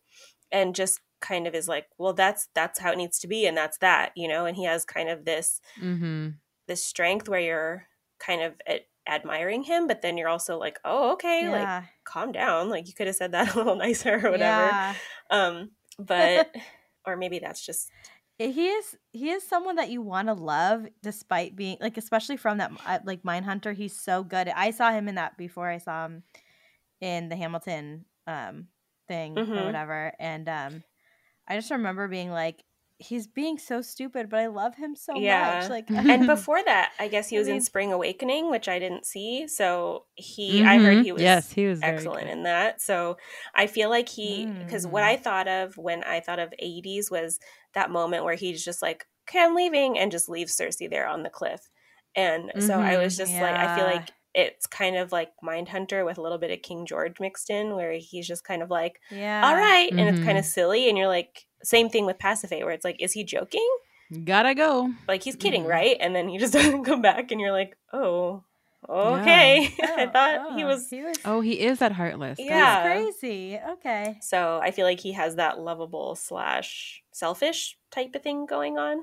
And just kind of is like, well, that's that's how it needs to be, and that's that, you know. And he has kind of this mm-hmm. this strength where you're kind of ad- admiring him, but then you're also like, oh, okay, yeah. like calm down, like you could have said that a little nicer or whatever. Yeah. Um, but or maybe that's just he is he is someone that you want to love despite being like, especially from that like Mindhunter, he's so good. I saw him in that before I saw him in the Hamilton. Um, thing mm-hmm. or whatever, and um I just remember being like, he's being so stupid, but I love him so yeah. much. Like, and before that, I guess he was I mean, in Spring Awakening, which I didn't see, so he mm-hmm. I heard he was, yes, he was excellent in that. So I feel like he because mm. what I thought of when I thought of eighties was that moment where he's just like, okay, I'm leaving, and just leaves Circe there on the cliff, and mm-hmm. so I was just yeah. like, I feel like it's kind of like Mindhunter with a little bit of King George mixed in, where he's just kind of like, yeah. all right. Mm-hmm. And it's kind of silly. And you're like, same thing with Pasiphae, where it's like, is he joking? Gotta go. Like, he's kidding, mm-hmm. right? And then he just doesn't come back. And you're like, oh, okay. Yeah. Oh, I thought oh, he, was, he was. Oh, he is that heartless. Yeah. That's crazy. Okay. So I feel like he has that lovable slash selfish type of thing going on.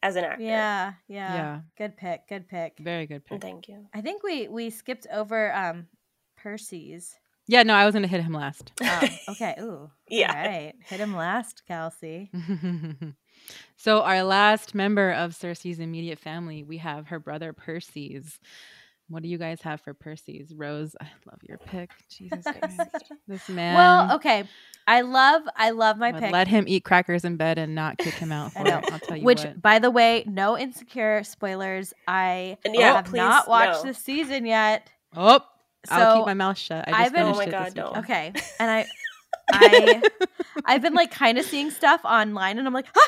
As an actor. Yeah, yeah. Yeah. Good pick. Good pick. Very good pick. Thank you. I think we we skipped over um Perseus. Yeah, no, I was going to hit him last. Oh, okay. Ooh. Yeah. All right. Hit him last, Kelsey. So our last member of Circe's immediate family, we have her brother Perseus. What do you guys have for Perseus? Rose, I love your pick. Jesus Christ. This man. Well, okay. I love I love my pick. Let him eat crackers in bed and not kick him out for it. I'll tell you Which, what. by the way, no Insecure spoilers. I yeah, have please, not watched no. this season yet. Oh, so I'll keep my mouth shut. I just I've been, finished oh my it God, no. Okay. And I, I, I've been like kind of seeing stuff online, and I'm like, ah!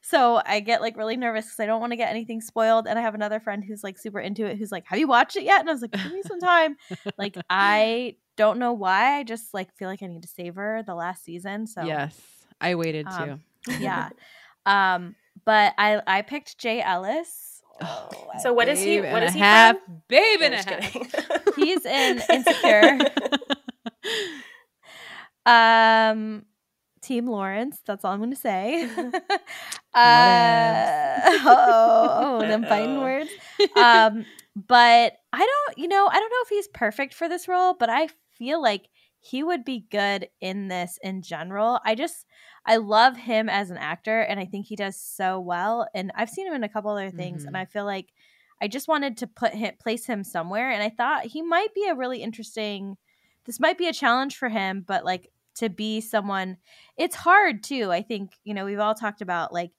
So I get like really nervous because I don't want to get anything spoiled. And I have another friend who's like super into it, who's like, have you watched it yet? And I was like, give me some time. Like, I don't know why. I just like feel like I need to savor the last season. So yes, I waited um, too. Yeah. Um, but I, I picked Jay Ellis Oh, so what is he? What is he? Half babe and a half. He's in Insecure. um, Team Lawrence. That's all I'm going to say. uh, oh, oh, them fighting words. Um, but I don't. You know, I don't know if he's perfect for this role, but I feel like he would be good in this in general. I just, I love him as an actor, and I think he does so well. And I've seen him in a couple other things, mm-hmm. and I feel like I just wanted to put him, place him somewhere. And I thought he might be a really interesting, this might be a challenge for him, but like to be someone, it's hard too. I think, you know, we've all talked about like,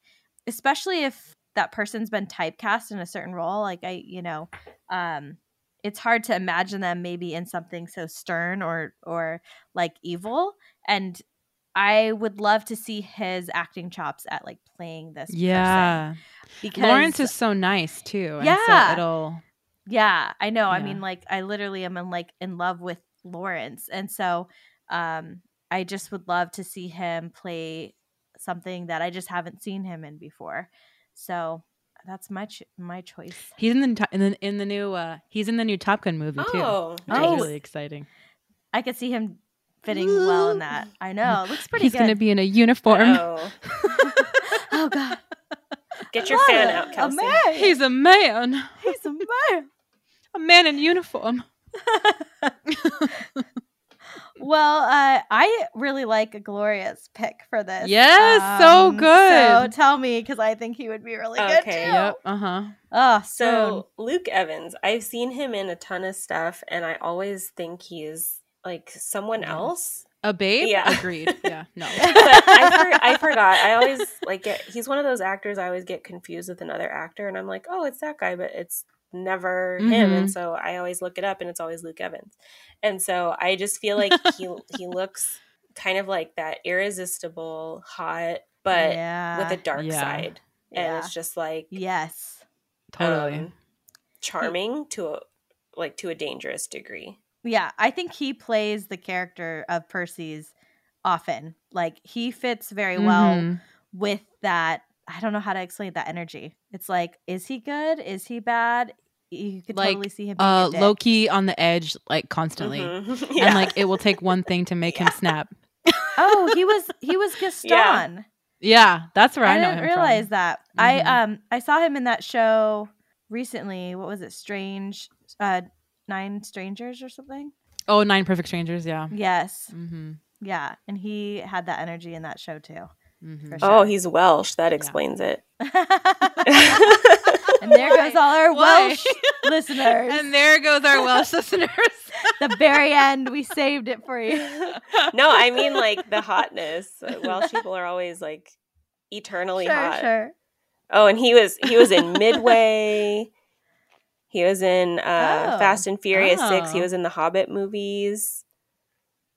especially if that person's been typecast in a certain role, like I, you know, um, it's hard to imagine them maybe in something so stern or or like evil. And I would love to see his acting chops at like playing this yeah. person. Because Lawrence is so nice too. Yeah. And so it'll, yeah, I know. Yeah. I mean, like I literally am in like in love with Lawrence. And so um, I just would love to see him play something that I just haven't seen him in before. So that's my ch- my choice. He's in the to- in the in the new uh, he's in the new Top Gun movie too. Oh, nice. That's really exciting. I could see him fitting Ooh. well in that. I know, it looks pretty. He's good. He's gonna be in a uniform. Oh, oh god! Get your fan out, Kelsey. A man. He's a man. He's a man. A man in uniform. Well, uh, I really like Gloria's pick for this. Yes, um, so good. So tell me, because I think he would be really okay, good too. Yep, uh-huh. Oh, so good. Luke Evans, I've seen him in a ton of stuff, and I always think he's like someone yeah. else. A babe? Yeah. Agreed. Yeah, no. But I, for- I forgot. I always like get, he's one of those actors I always get confused with another actor, and I'm like, oh, it's that guy, but it's never mm-hmm. him. And so I always look it up and it's always Luke Evans. And so I just feel like he he looks kind of like that irresistible, hot, but yeah. with a dark yeah. side. And yeah. it's just like yes. Totally. Um, charming to a like to a dangerous degree. Yeah, I think he plays the character of Perseus often. Like he fits very mm-hmm. well with that. I don't know how to explain that energy. It's like, is he good? Is he bad? You could like, totally see him being uh, low-key on the edge, like constantly. Mm-hmm. Yeah. And like, it will take one thing to make yeah. him snap. Oh, he was, he was Gaston. Yeah, yeah, that's where I, I know him I didn't realize from. That. Mm-hmm. I, um, I saw him in that show recently. What was it? Strange, uh, Nine Strangers or something? Oh, Nine Perfect Strangers. Yeah. Yes. Mm-hmm. Yeah. And he had that energy in that show too. Mm-hmm. Sure. Oh, he's Welsh. That explains yeah. it. And there goes all our Why? Welsh listeners. And there goes our Welsh listeners. The very end, we saved it for you. No, I mean like the hotness. Welsh people are always like eternally sure, hot. Sure. Oh, and he was he was in Midway. He was in uh, oh. Fast and Furious oh. Six. He was in the Hobbit movies.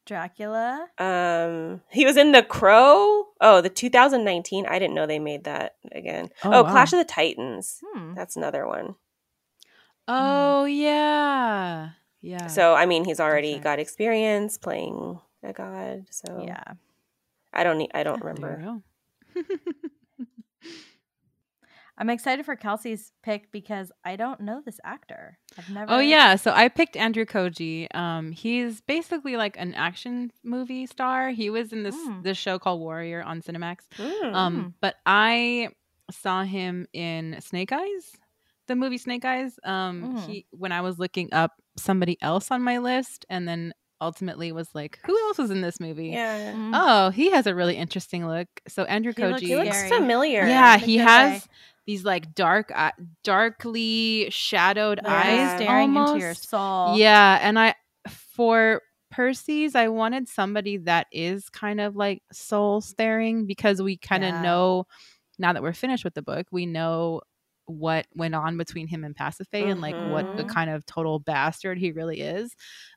Dracula. Um, he was in The Crow. Oh, the two thousand nineteen. I didn't know they made that again. Oh, oh wow. Clash of the Titans. Hmm. That's another one. Oh hmm. yeah, yeah. So I mean, he's already okay. got experience playing a god. So yeah, I don't need. I don't remember. I'm excited for Kelsey's pick because I don't know this actor. I've never. Oh yeah, so I picked Andrew Koji. Um, he's basically like an action movie star. He was in this mm. this show called Warrior on Cinemax. Mm. Um, but I saw him in Snake Eyes, the movie Snake Eyes. Um, mm. he when I was looking up somebody else on my list, and then ultimately was like, who else was in this movie? Yeah. Mm. Oh, he has a really interesting look. So Andrew he Koji, looks, he looks familiar. Yeah, he has. Guy. These like dark, uh, darkly shadowed yeah. eyes staring almost. Into your soul. Yeah, and I for Perseus, I wanted somebody that is kind of like soul staring because we kind of yeah. know now that we're finished with the book, we know what went on between him and Pasiphae mm-hmm. and like what the kind of total bastard he really is,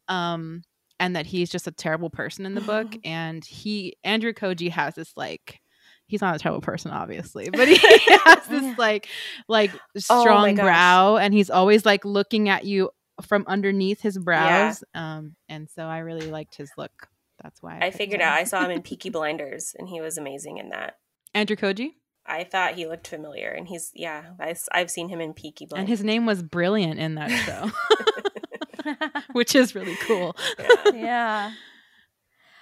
um, and that he's just a terrible person in the book. And he, Andrew Koji, has this like. He's not a terrible person, obviously, but he has this like, like strong oh brow, and he's always like looking at you from underneath his brows. Yeah. Um, and so I really liked his look. That's why I, I figured him. out. I saw him in Peaky Blinders, and he was amazing in that. Andrew Koji? I thought he looked familiar, and he's yeah, I, I've seen him in Peaky Blinders. And his name was brilliant in that show, which is really cool. Yeah. yeah.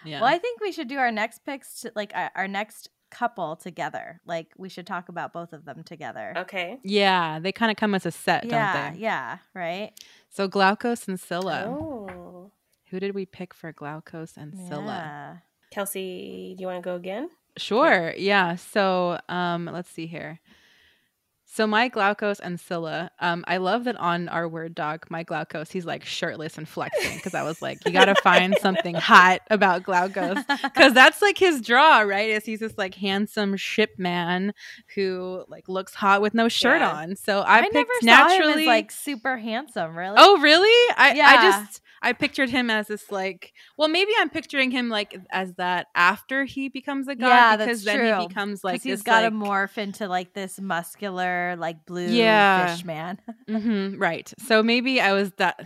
yeah. Well, I think we should do our next picks, to, like our, our next couple together. Like we should talk about both of them together. Okay. Yeah, they kind of come as a set, yeah, don't they? Yeah. Right. So Glaucos and Scylla. Oh. Who did we pick for Glaucos and yeah. Scylla? Kelsey, do you want to go again? Sure. Yeah. So um, let's see here. So my Glaucos and Scylla, um, I love that on our Word Doc, my Glaucos, he's like shirtless and flexing because I was like, you got to find something hot about Glaucos because that's like his draw, right? Is he's this like handsome ship man who like looks hot with no shirt yeah. on. So I, I picked never naturally saw him as, like super handsome, really. Oh, really? I, yeah. I just... I pictured him as this like, well, maybe I'm picturing him like as that after he becomes a god. Yeah, because that's then true. He becomes like he's got to like, morph into like this muscular, like blue yeah. fish man. mm-hmm, right. So maybe I was that.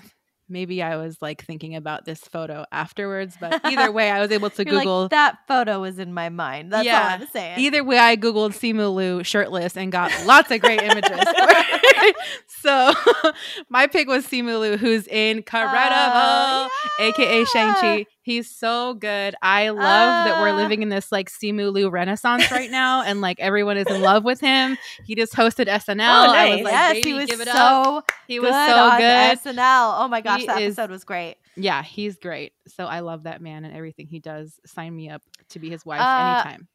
Maybe I was like thinking about this photo afterwards, but either way, I was able to Google like, that photo was in my mind. That's yeah. all I'm saying. Either way, I Googled Simu Liu shirtless and got lots of great images. So my pick was Simu Liu, who's incredible, uh, yeah. A K A Shang-Chi. He's so good. I love uh, that we're living in this like Simu Liu renaissance right now, and like everyone is in love with him. He just hosted S N L. Oh, nice. I was like, yes, he was give it so up. He was so good. S N L. Oh my gosh, he that is, episode was great. Yeah, he's great. So I love that man and everything he does. Sign me up to be his wife uh, anytime.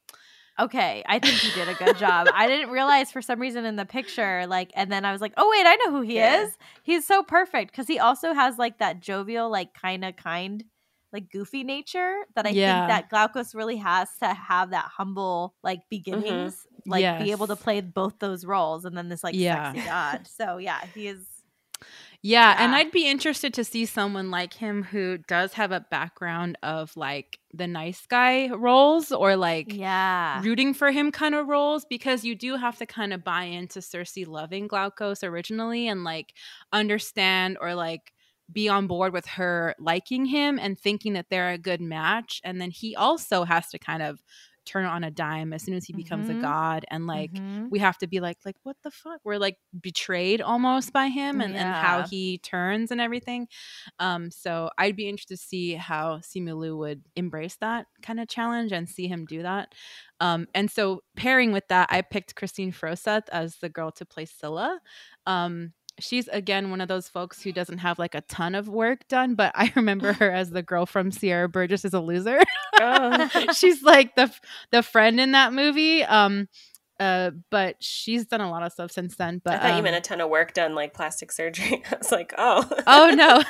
Okay, I think he did a good job. I didn't realize for some reason in the picture, like, and then I was like, oh, wait, I know who he yeah. is. He's so perfect because he also has like that jovial, like kind of kind. like goofy nature that I yeah. think that Glaucos really has to have that humble like beginnings, mm-hmm. like yes. be able to play both those roles and then this like yeah. sexy god. So yeah, he is. Yeah, yeah. And I'd be interested to see someone like him who does have a background of like the nice guy roles or like yeah. rooting for him kind of roles, because you do have to kind of buy into Circe loving Glaucos originally and like understand or like be on board with her liking him and thinking that they're a good match. And then he also has to kind of turn on a dime as soon as he becomes mm-hmm. a god. And like, mm-hmm. we have to be like, like, what the fuck? We're like betrayed almost by him and, yeah. and how he turns and everything. Um, so I'd be interested to see how Simu Liu would embrace that kind of challenge and see him do that. Um, and so pairing with that, I picked Christine Froseth as the girl to play Scylla. Um, She's, again, one of those folks who doesn't have, like, a ton of work done, but I remember her as the girl from Sierra Burgess Is a Loser. Oh. She's, like, the the friend in that movie, um, uh, but she's done a lot of stuff since then. But I thought um, you meant a ton of work done, like plastic surgery. I was like, oh. Oh, no.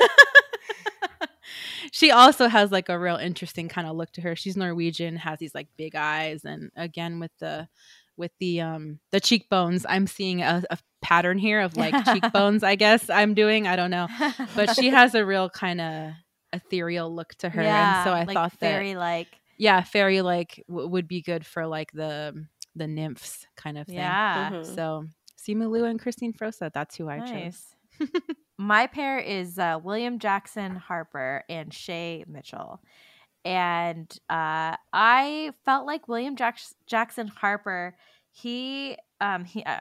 She also has, like, a real interesting kind of look to her. She's Norwegian, has these, like, big eyes, and, again, with the – with the um the cheekbones, I'm seeing a, a pattern here of like cheekbones, I guess I'm doing, I don't know, but she has a real kind of ethereal look to her, yeah, and so I like thought fairy like yeah fairy like w- would be good for like the the nymphs kind of thing. Yeah. Mm-hmm. So Simu Liu and Christine Froseth, that's who I nice. chose. My pair is uh, William Jackson Harper and Shay Mitchell. And uh, I felt like William Jack- Jackson Harper, he, um, he, uh,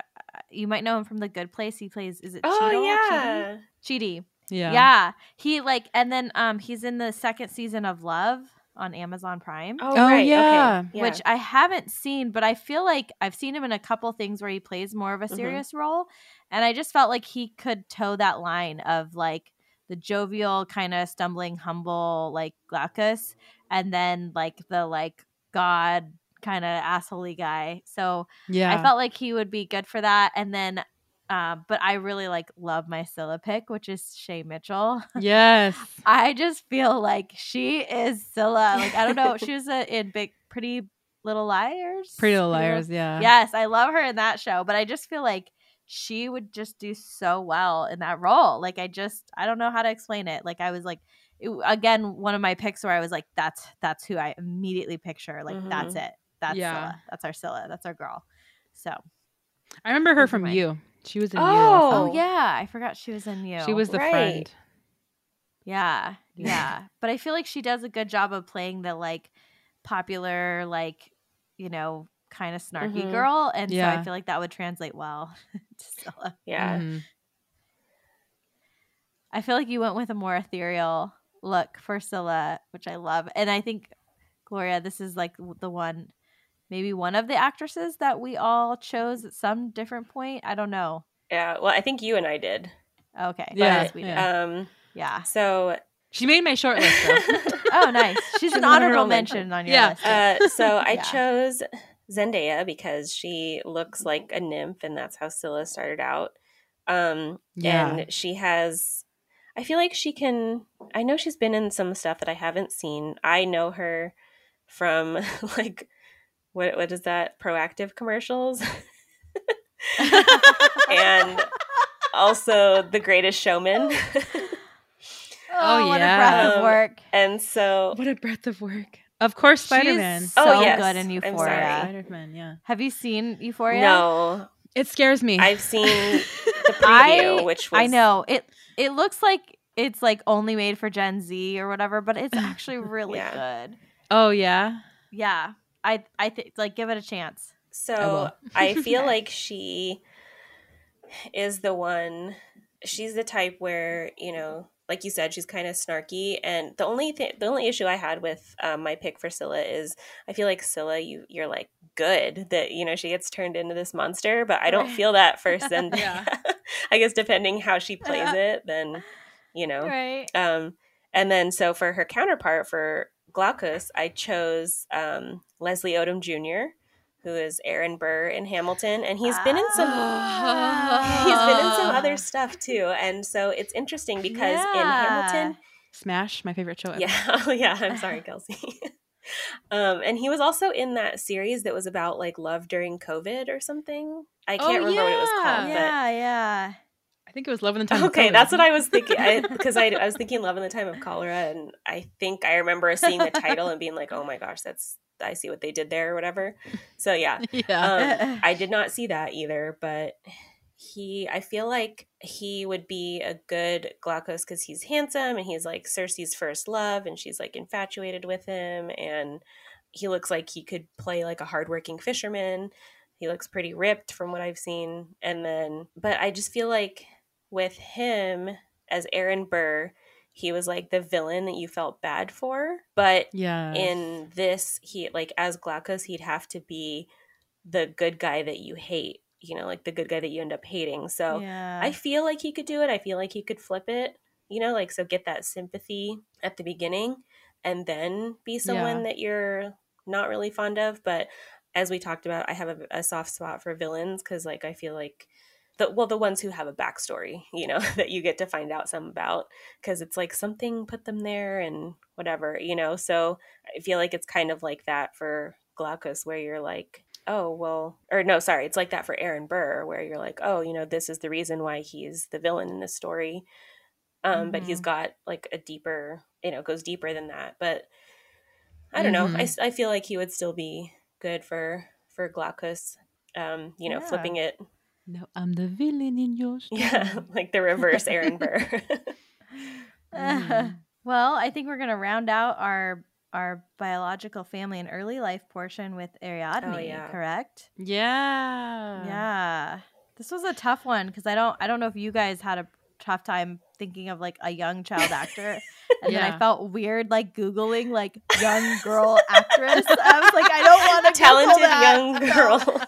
you might know him from The Good Place. He plays, is it oh, Cheadle? yeah. Chidi. Yeah. Yeah. He like, and then um, he's in the second season of Love on Amazon Prime. Oh, oh right. yeah. Okay. yeah. Which I haven't seen, but I feel like I've seen him in a couple things where he plays more of a serious mm-hmm. role. And I just felt like he could toe that line of like, the jovial kind of stumbling, humble, like Glaucus, and then like the like god kind of assholey guy. So yeah. I felt like he would be good for that. And then, uh, but I really like love my Scylla pick, which is Shay Mitchell. Yes. I just feel like she is Scylla. Like, I don't know. She was a, in big, pretty little liars. Pretty Little Liars. Little, yeah. Yes. I love her in that show, but I just feel like she would just do so well in that role. Like, I just, I don't know how to explain it. Like, I was like, it, again, one of my picks where I was like, that's, that's who I immediately picture. Like, mm-hmm. that's it. That's yeah. Scylla. That's our Scylla. That's our girl. So. I remember her from You. She was in oh. You. Also. Oh, yeah. I forgot she was in You. She was the right. friend. Yeah. Yeah. But I feel like she does a good job of playing the, like, popular, like, you know, kind of snarky mm-hmm. girl. And yeah. so I feel like that would translate well to Scylla. Yeah. Mm-hmm. I feel like you went with a more ethereal look for Scylla, which I love. And I think, Gloria, this is like the one, maybe one of the actresses that we all chose at some different point. I don't know. Yeah. Well, I think you and I did. Okay. Yeah. But, we did. Um, yeah. So she made my short list, though. Oh, nice. She's an honorable mention on your yeah. list. Uh, so I yeah. chose Zendaya because she looks like a nymph, and that's how Scylla started out. Um, yeah. And she has – I feel like she can – I know she's been in some stuff that I haven't seen. I know her from, like, what what is that? Proactive commercials. And also The Greatest Showman. Oh, oh what yeah. a breath of work. Um, and so what a breath of work. Of course, Spider-Man. So oh, yes. good in Euphoria. Spider-Man, yeah. Have you seen Euphoria? No. It scares me. I've seen the preview, I, which was I know. It it looks like it's like only made for Gen Z or whatever, but it's actually really yeah. good. Oh yeah. Yeah. I I think like give it a chance. So I, I feel like she is the one she's the type where, you know, like you said, she's kind of snarky, and the only thing, the only issue I had with um, my pick for Scylla is I feel like Scylla, you you're like good that you know she gets turned into this monster, but I don't feel that for Zendaya. Yeah. [laughs] I guess depending how she plays it, then you know. Right. Um, and then so for her counterpart for Glaucos, I chose um, Leslie Odom Junior, who is Aaron Burr in Hamilton, and he's been in some oh. he's been in some other stuff too, and so it's interesting because yeah. in Hamilton, Smash, my favorite show ever. Yeah, oh yeah, I'm sorry, Kelsey. um, and he was also in that series that was about like love during COVID or something. I can't oh, remember yeah. what it was called. Yeah, but... yeah. I think it was Love in the Time. Okay, of that's what I was thinking because I, I, I was thinking Love in the Time of Cholera, and I think I remember seeing the title and being like, oh my gosh, that's. I see what they did there or whatever. So yeah, yeah. Um, I did not see that either, but he, I feel like he would be a good Glaucos because he's handsome and he's like Circe's first love and she's like infatuated with him, and he looks like he could play like a hardworking fisherman. He looks pretty ripped from what I've seen. And then, but I just feel like with him as Aaron Burr, he was like the villain that you felt bad for, but yes. in this, he like as Glaucos, he'd have to be the good guy that you hate, you know, like the good guy that you end up hating. So yeah. I feel like he could do it. I feel like he could flip it, you know, like so get that sympathy at the beginning and then be someone yeah. that you're not really fond of. But as we talked about, I have a, a soft spot for villains because like I feel like The, well, the ones who have a backstory, you know, that you get to find out some about because it's like something put them there and whatever, you know. So I feel like it's kind of like that for Glaucos where you're like, oh, well, or no, sorry. It's like that for Aaron Burr where you're like, oh, you know, this is the reason why he's the villain in this story. Um, mm-hmm. But he's got like a deeper, you know, goes deeper than that. But I don't mm-hmm. know. I, I feel like he would still be good for, for Glaucos, um, you know, yeah. flipping it. No, I'm the villain in your story. Yeah, like the reverse Aaron Burr. uh, well, I think we're going to round out our our biological family and early life portion with Ariadne, oh, yeah. correct? Yeah. Yeah. This was a tough one because I don't I don't know if you guys had a tough time thinking of like a young child actor. And yeah. then I felt weird like Googling like young girl actress. I was like, I don't want to talented young girl.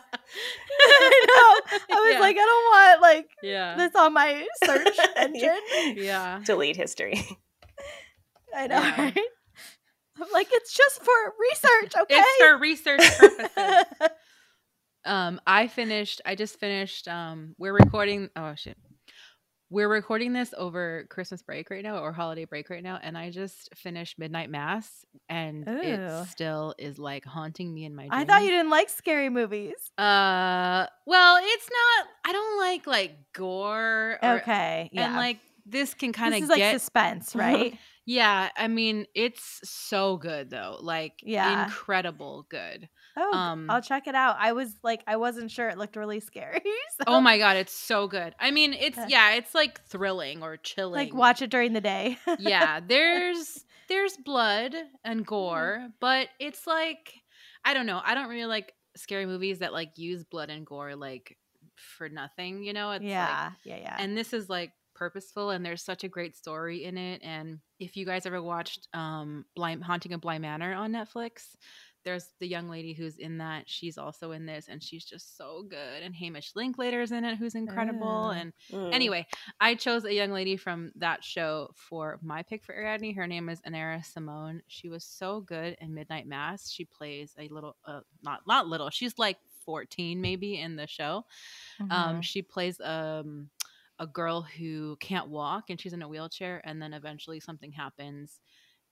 I know. I was yeah. like, I don't want like yeah. this on my search engine. Yeah. Delete history. I know. Yeah. Right? I'm like, it's just for research, okay? It's for research purposes. um, I finished. I just finished. Um, we're recording. Oh shit. We're recording this over Christmas break right now or holiday break right now. And I just finished Midnight Mass and Ooh. It still is like haunting me in my dreams. I thought you didn't like scary movies. Uh, well, it's not, I don't like like gore. Or, okay. Yeah. And like this can kind of get. This is like suspense, right? Yeah. I mean, it's so good though. Like yeah. incredible good. Oh, um, I'll check it out. I was like, I wasn't sure. It looked really scary. So. Oh my God. It's so good. I mean, it's, yeah, it's like thrilling or chilling. Like watch it during the day. Yeah. There's, there's blood and gore, but it's like, I don't know. I don't really like scary movies that like use blood and gore like for nothing, you know? It's yeah, like, yeah, yeah. And this is like purposeful, and there's such a great story in it. And if you guys ever watched um, Blind, Haunting of Bly Manor on Netflix, there's the young lady who's in that. She's also in this, and she's just so good. And Hamish Linklater's in it, who's incredible. Mm. And mm. anyway, I chose a young lady from that show for my pick for Ariadne. Her name is Anara Simone. She was so good in Midnight Mass. She plays a little, uh, not not little. She's like fourteen maybe in the show. Mm-hmm. Um, she plays um a girl who can't walk, and she's in a wheelchair. And then eventually something happens.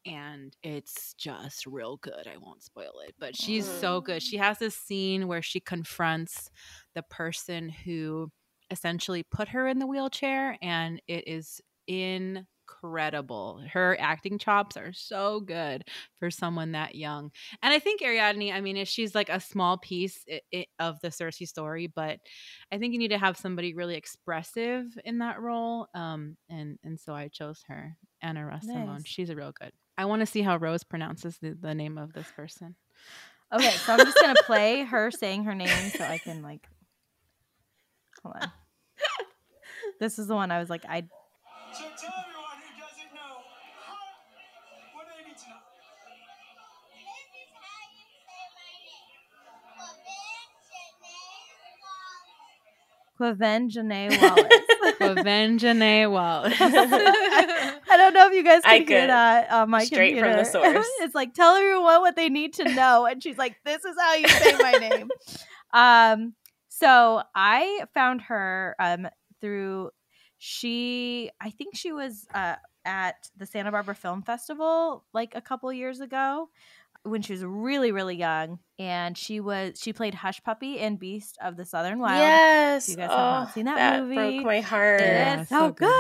And it's just real good. I won't spoil it, but she's so good. She has this scene where she confronts the person who essentially put her in the wheelchair, and it is incredible. Her acting chops are so good for someone that young. And I think Ariadne, I mean, she's like a small piece of the Circe story, but I think you need to have somebody really expressive in that role. Um, and, and so I chose her, Anara Simone. Nice. She's a real good. I want to see how Rose pronounces the, the name of this person. Okay, so I'm just going to play her saying her name so I can, like, hold on. This is the one I was like, I. So tell everyone who doesn't know, how, what do they need to know? This is how you say my name. Quavenjanae Wallace. Quavenjanae Wallace. Quavenjanae Wallace. I don't know if you guys can hear that on my straight computer. Straight from the source. It's like, tell everyone what they need to know. And she's like, this is how you say my name. Um, so I found her um, through she – I think she was uh, at the Santa Barbara Film Festival like a couple years ago when she was really, really young. And she was she played Hush Puppy in Beast of the Southern Wild. Yes. If you guys oh, have not seen that, that movie. That broke my heart. Yeah, it's so, so good. good.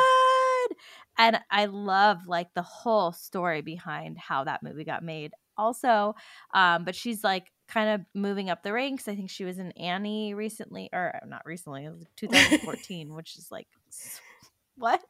And I love, like, the whole story behind how that movie got made also. Um, but she's, like, kind of moving up the ranks. I think she was in Annie recently – or not recently. It was twenty fourteen, which is, like, what?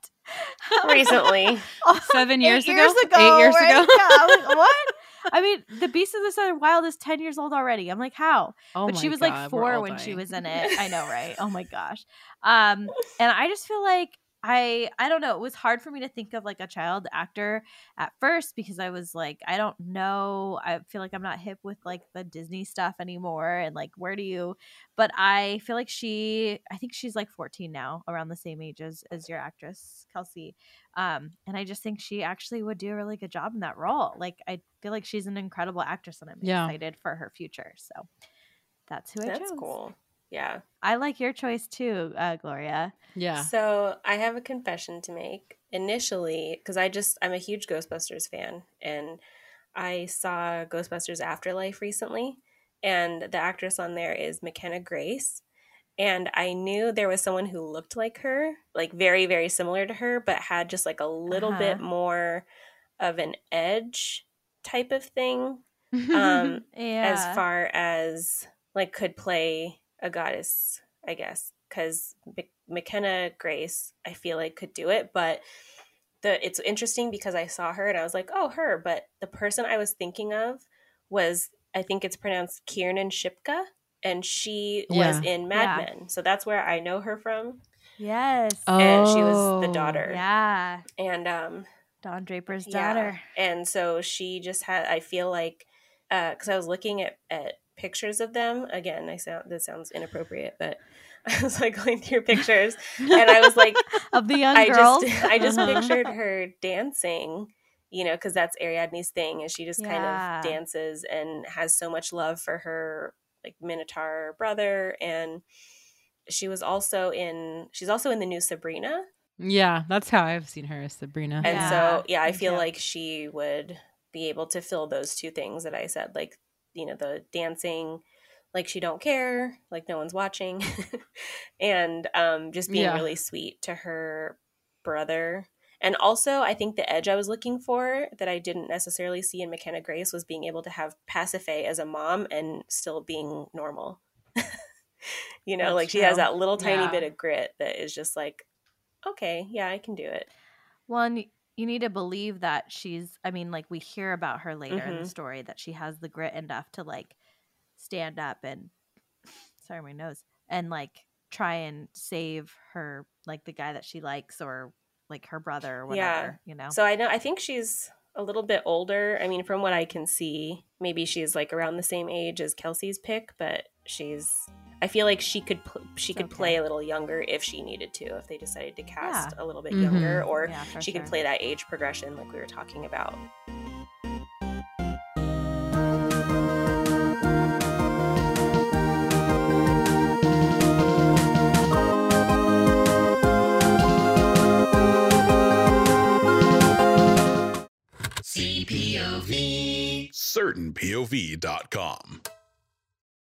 Recently. oh, Seven years ago? Years ago? Eight years right? ago? Yeah, I'm like, what? I mean, The Beast of the Southern Wild is ten years old already. I'm like, how? Oh but she was, God, like, four when dying. She was in it. I know, right? Oh, my gosh. Um, and I just feel like – I I don't know. It was hard for me to think of like a child actor at first because I was like, I don't know. I feel like I'm not hip with like the Disney stuff anymore. And like, where do you? But I feel like she, I think she's like fourteen now, around the same age as, as your actress, Kelsey. Um, and I just think she actually would do a really good job in that role. Like, I feel like she's an incredible actress, and I'm yeah. excited for her future. So that's who I that's chose. That's cool. Yeah. I like your choice too, uh, Gloria. Yeah. So I have a confession to make. Initially, because I just, I'm a huge Ghostbusters fan, and I saw Ghostbusters Afterlife recently, and the actress on there is McKenna Grace. And I knew there was someone who looked like her, like very, very similar to her, but had just like a little uh-huh. bit more of an edge type of thing. Um, yeah. As far as like could play a goddess, I guess, because M- McKenna Grace, I feel like, could do it. But the it's interesting because I saw her and I was like, oh, her. But the person I was thinking of was, I think it's pronounced Kiernan Shipka, and she yeah. was in Mad yeah. Men. So that's where I know her from. Yes. And oh, she was the daughter. Yeah. And um, Don Draper's yeah. daughter. And so she just had, I feel like, because uh, I was looking at, at pictures of them again. I sound this sounds inappropriate, but I was like going through pictures, and I was like, of the young I girls. Just, I just uh-huh. pictured her dancing, you know, because that's Ariadne's thing, and she just yeah. kind of dances and has so much love for her like Minotaur brother, and she was also in. She's also in the new Sabrina. Yeah, that's how I've seen her as Sabrina, and yeah. so yeah, I feel yeah. like she would be able to fill those two things that I said, like. You know, the dancing, like she don't care, like no one's watching, and um, just being yeah. really sweet to her brother. And also, I think the edge I was looking for that I didn't necessarily see in McKenna Grace was being able to have Pasiphae as a mom and still being normal. You know, that's like true. She has that little tiny yeah. bit of grit that is just like, okay, yeah, I can do it. One. Well, you need to believe that she's, I mean, like we hear about her later mm-hmm. in the story that she has the grit enough to like stand up and sorry, my nose, and like try and save her, like the guy that she likes, or like her brother or whatever, yeah. you know? So I know, I think she's a little bit older. I mean, from what I can see, maybe she's like around the same age as Kelsey's pick, but she's, I feel like she could, pl- she could okay. play a little younger if she needed to, if they decided to cast yeah. a little bit mm-hmm. younger, or yeah, she sure. could play that age progression like we were talking about. certain P O V dot com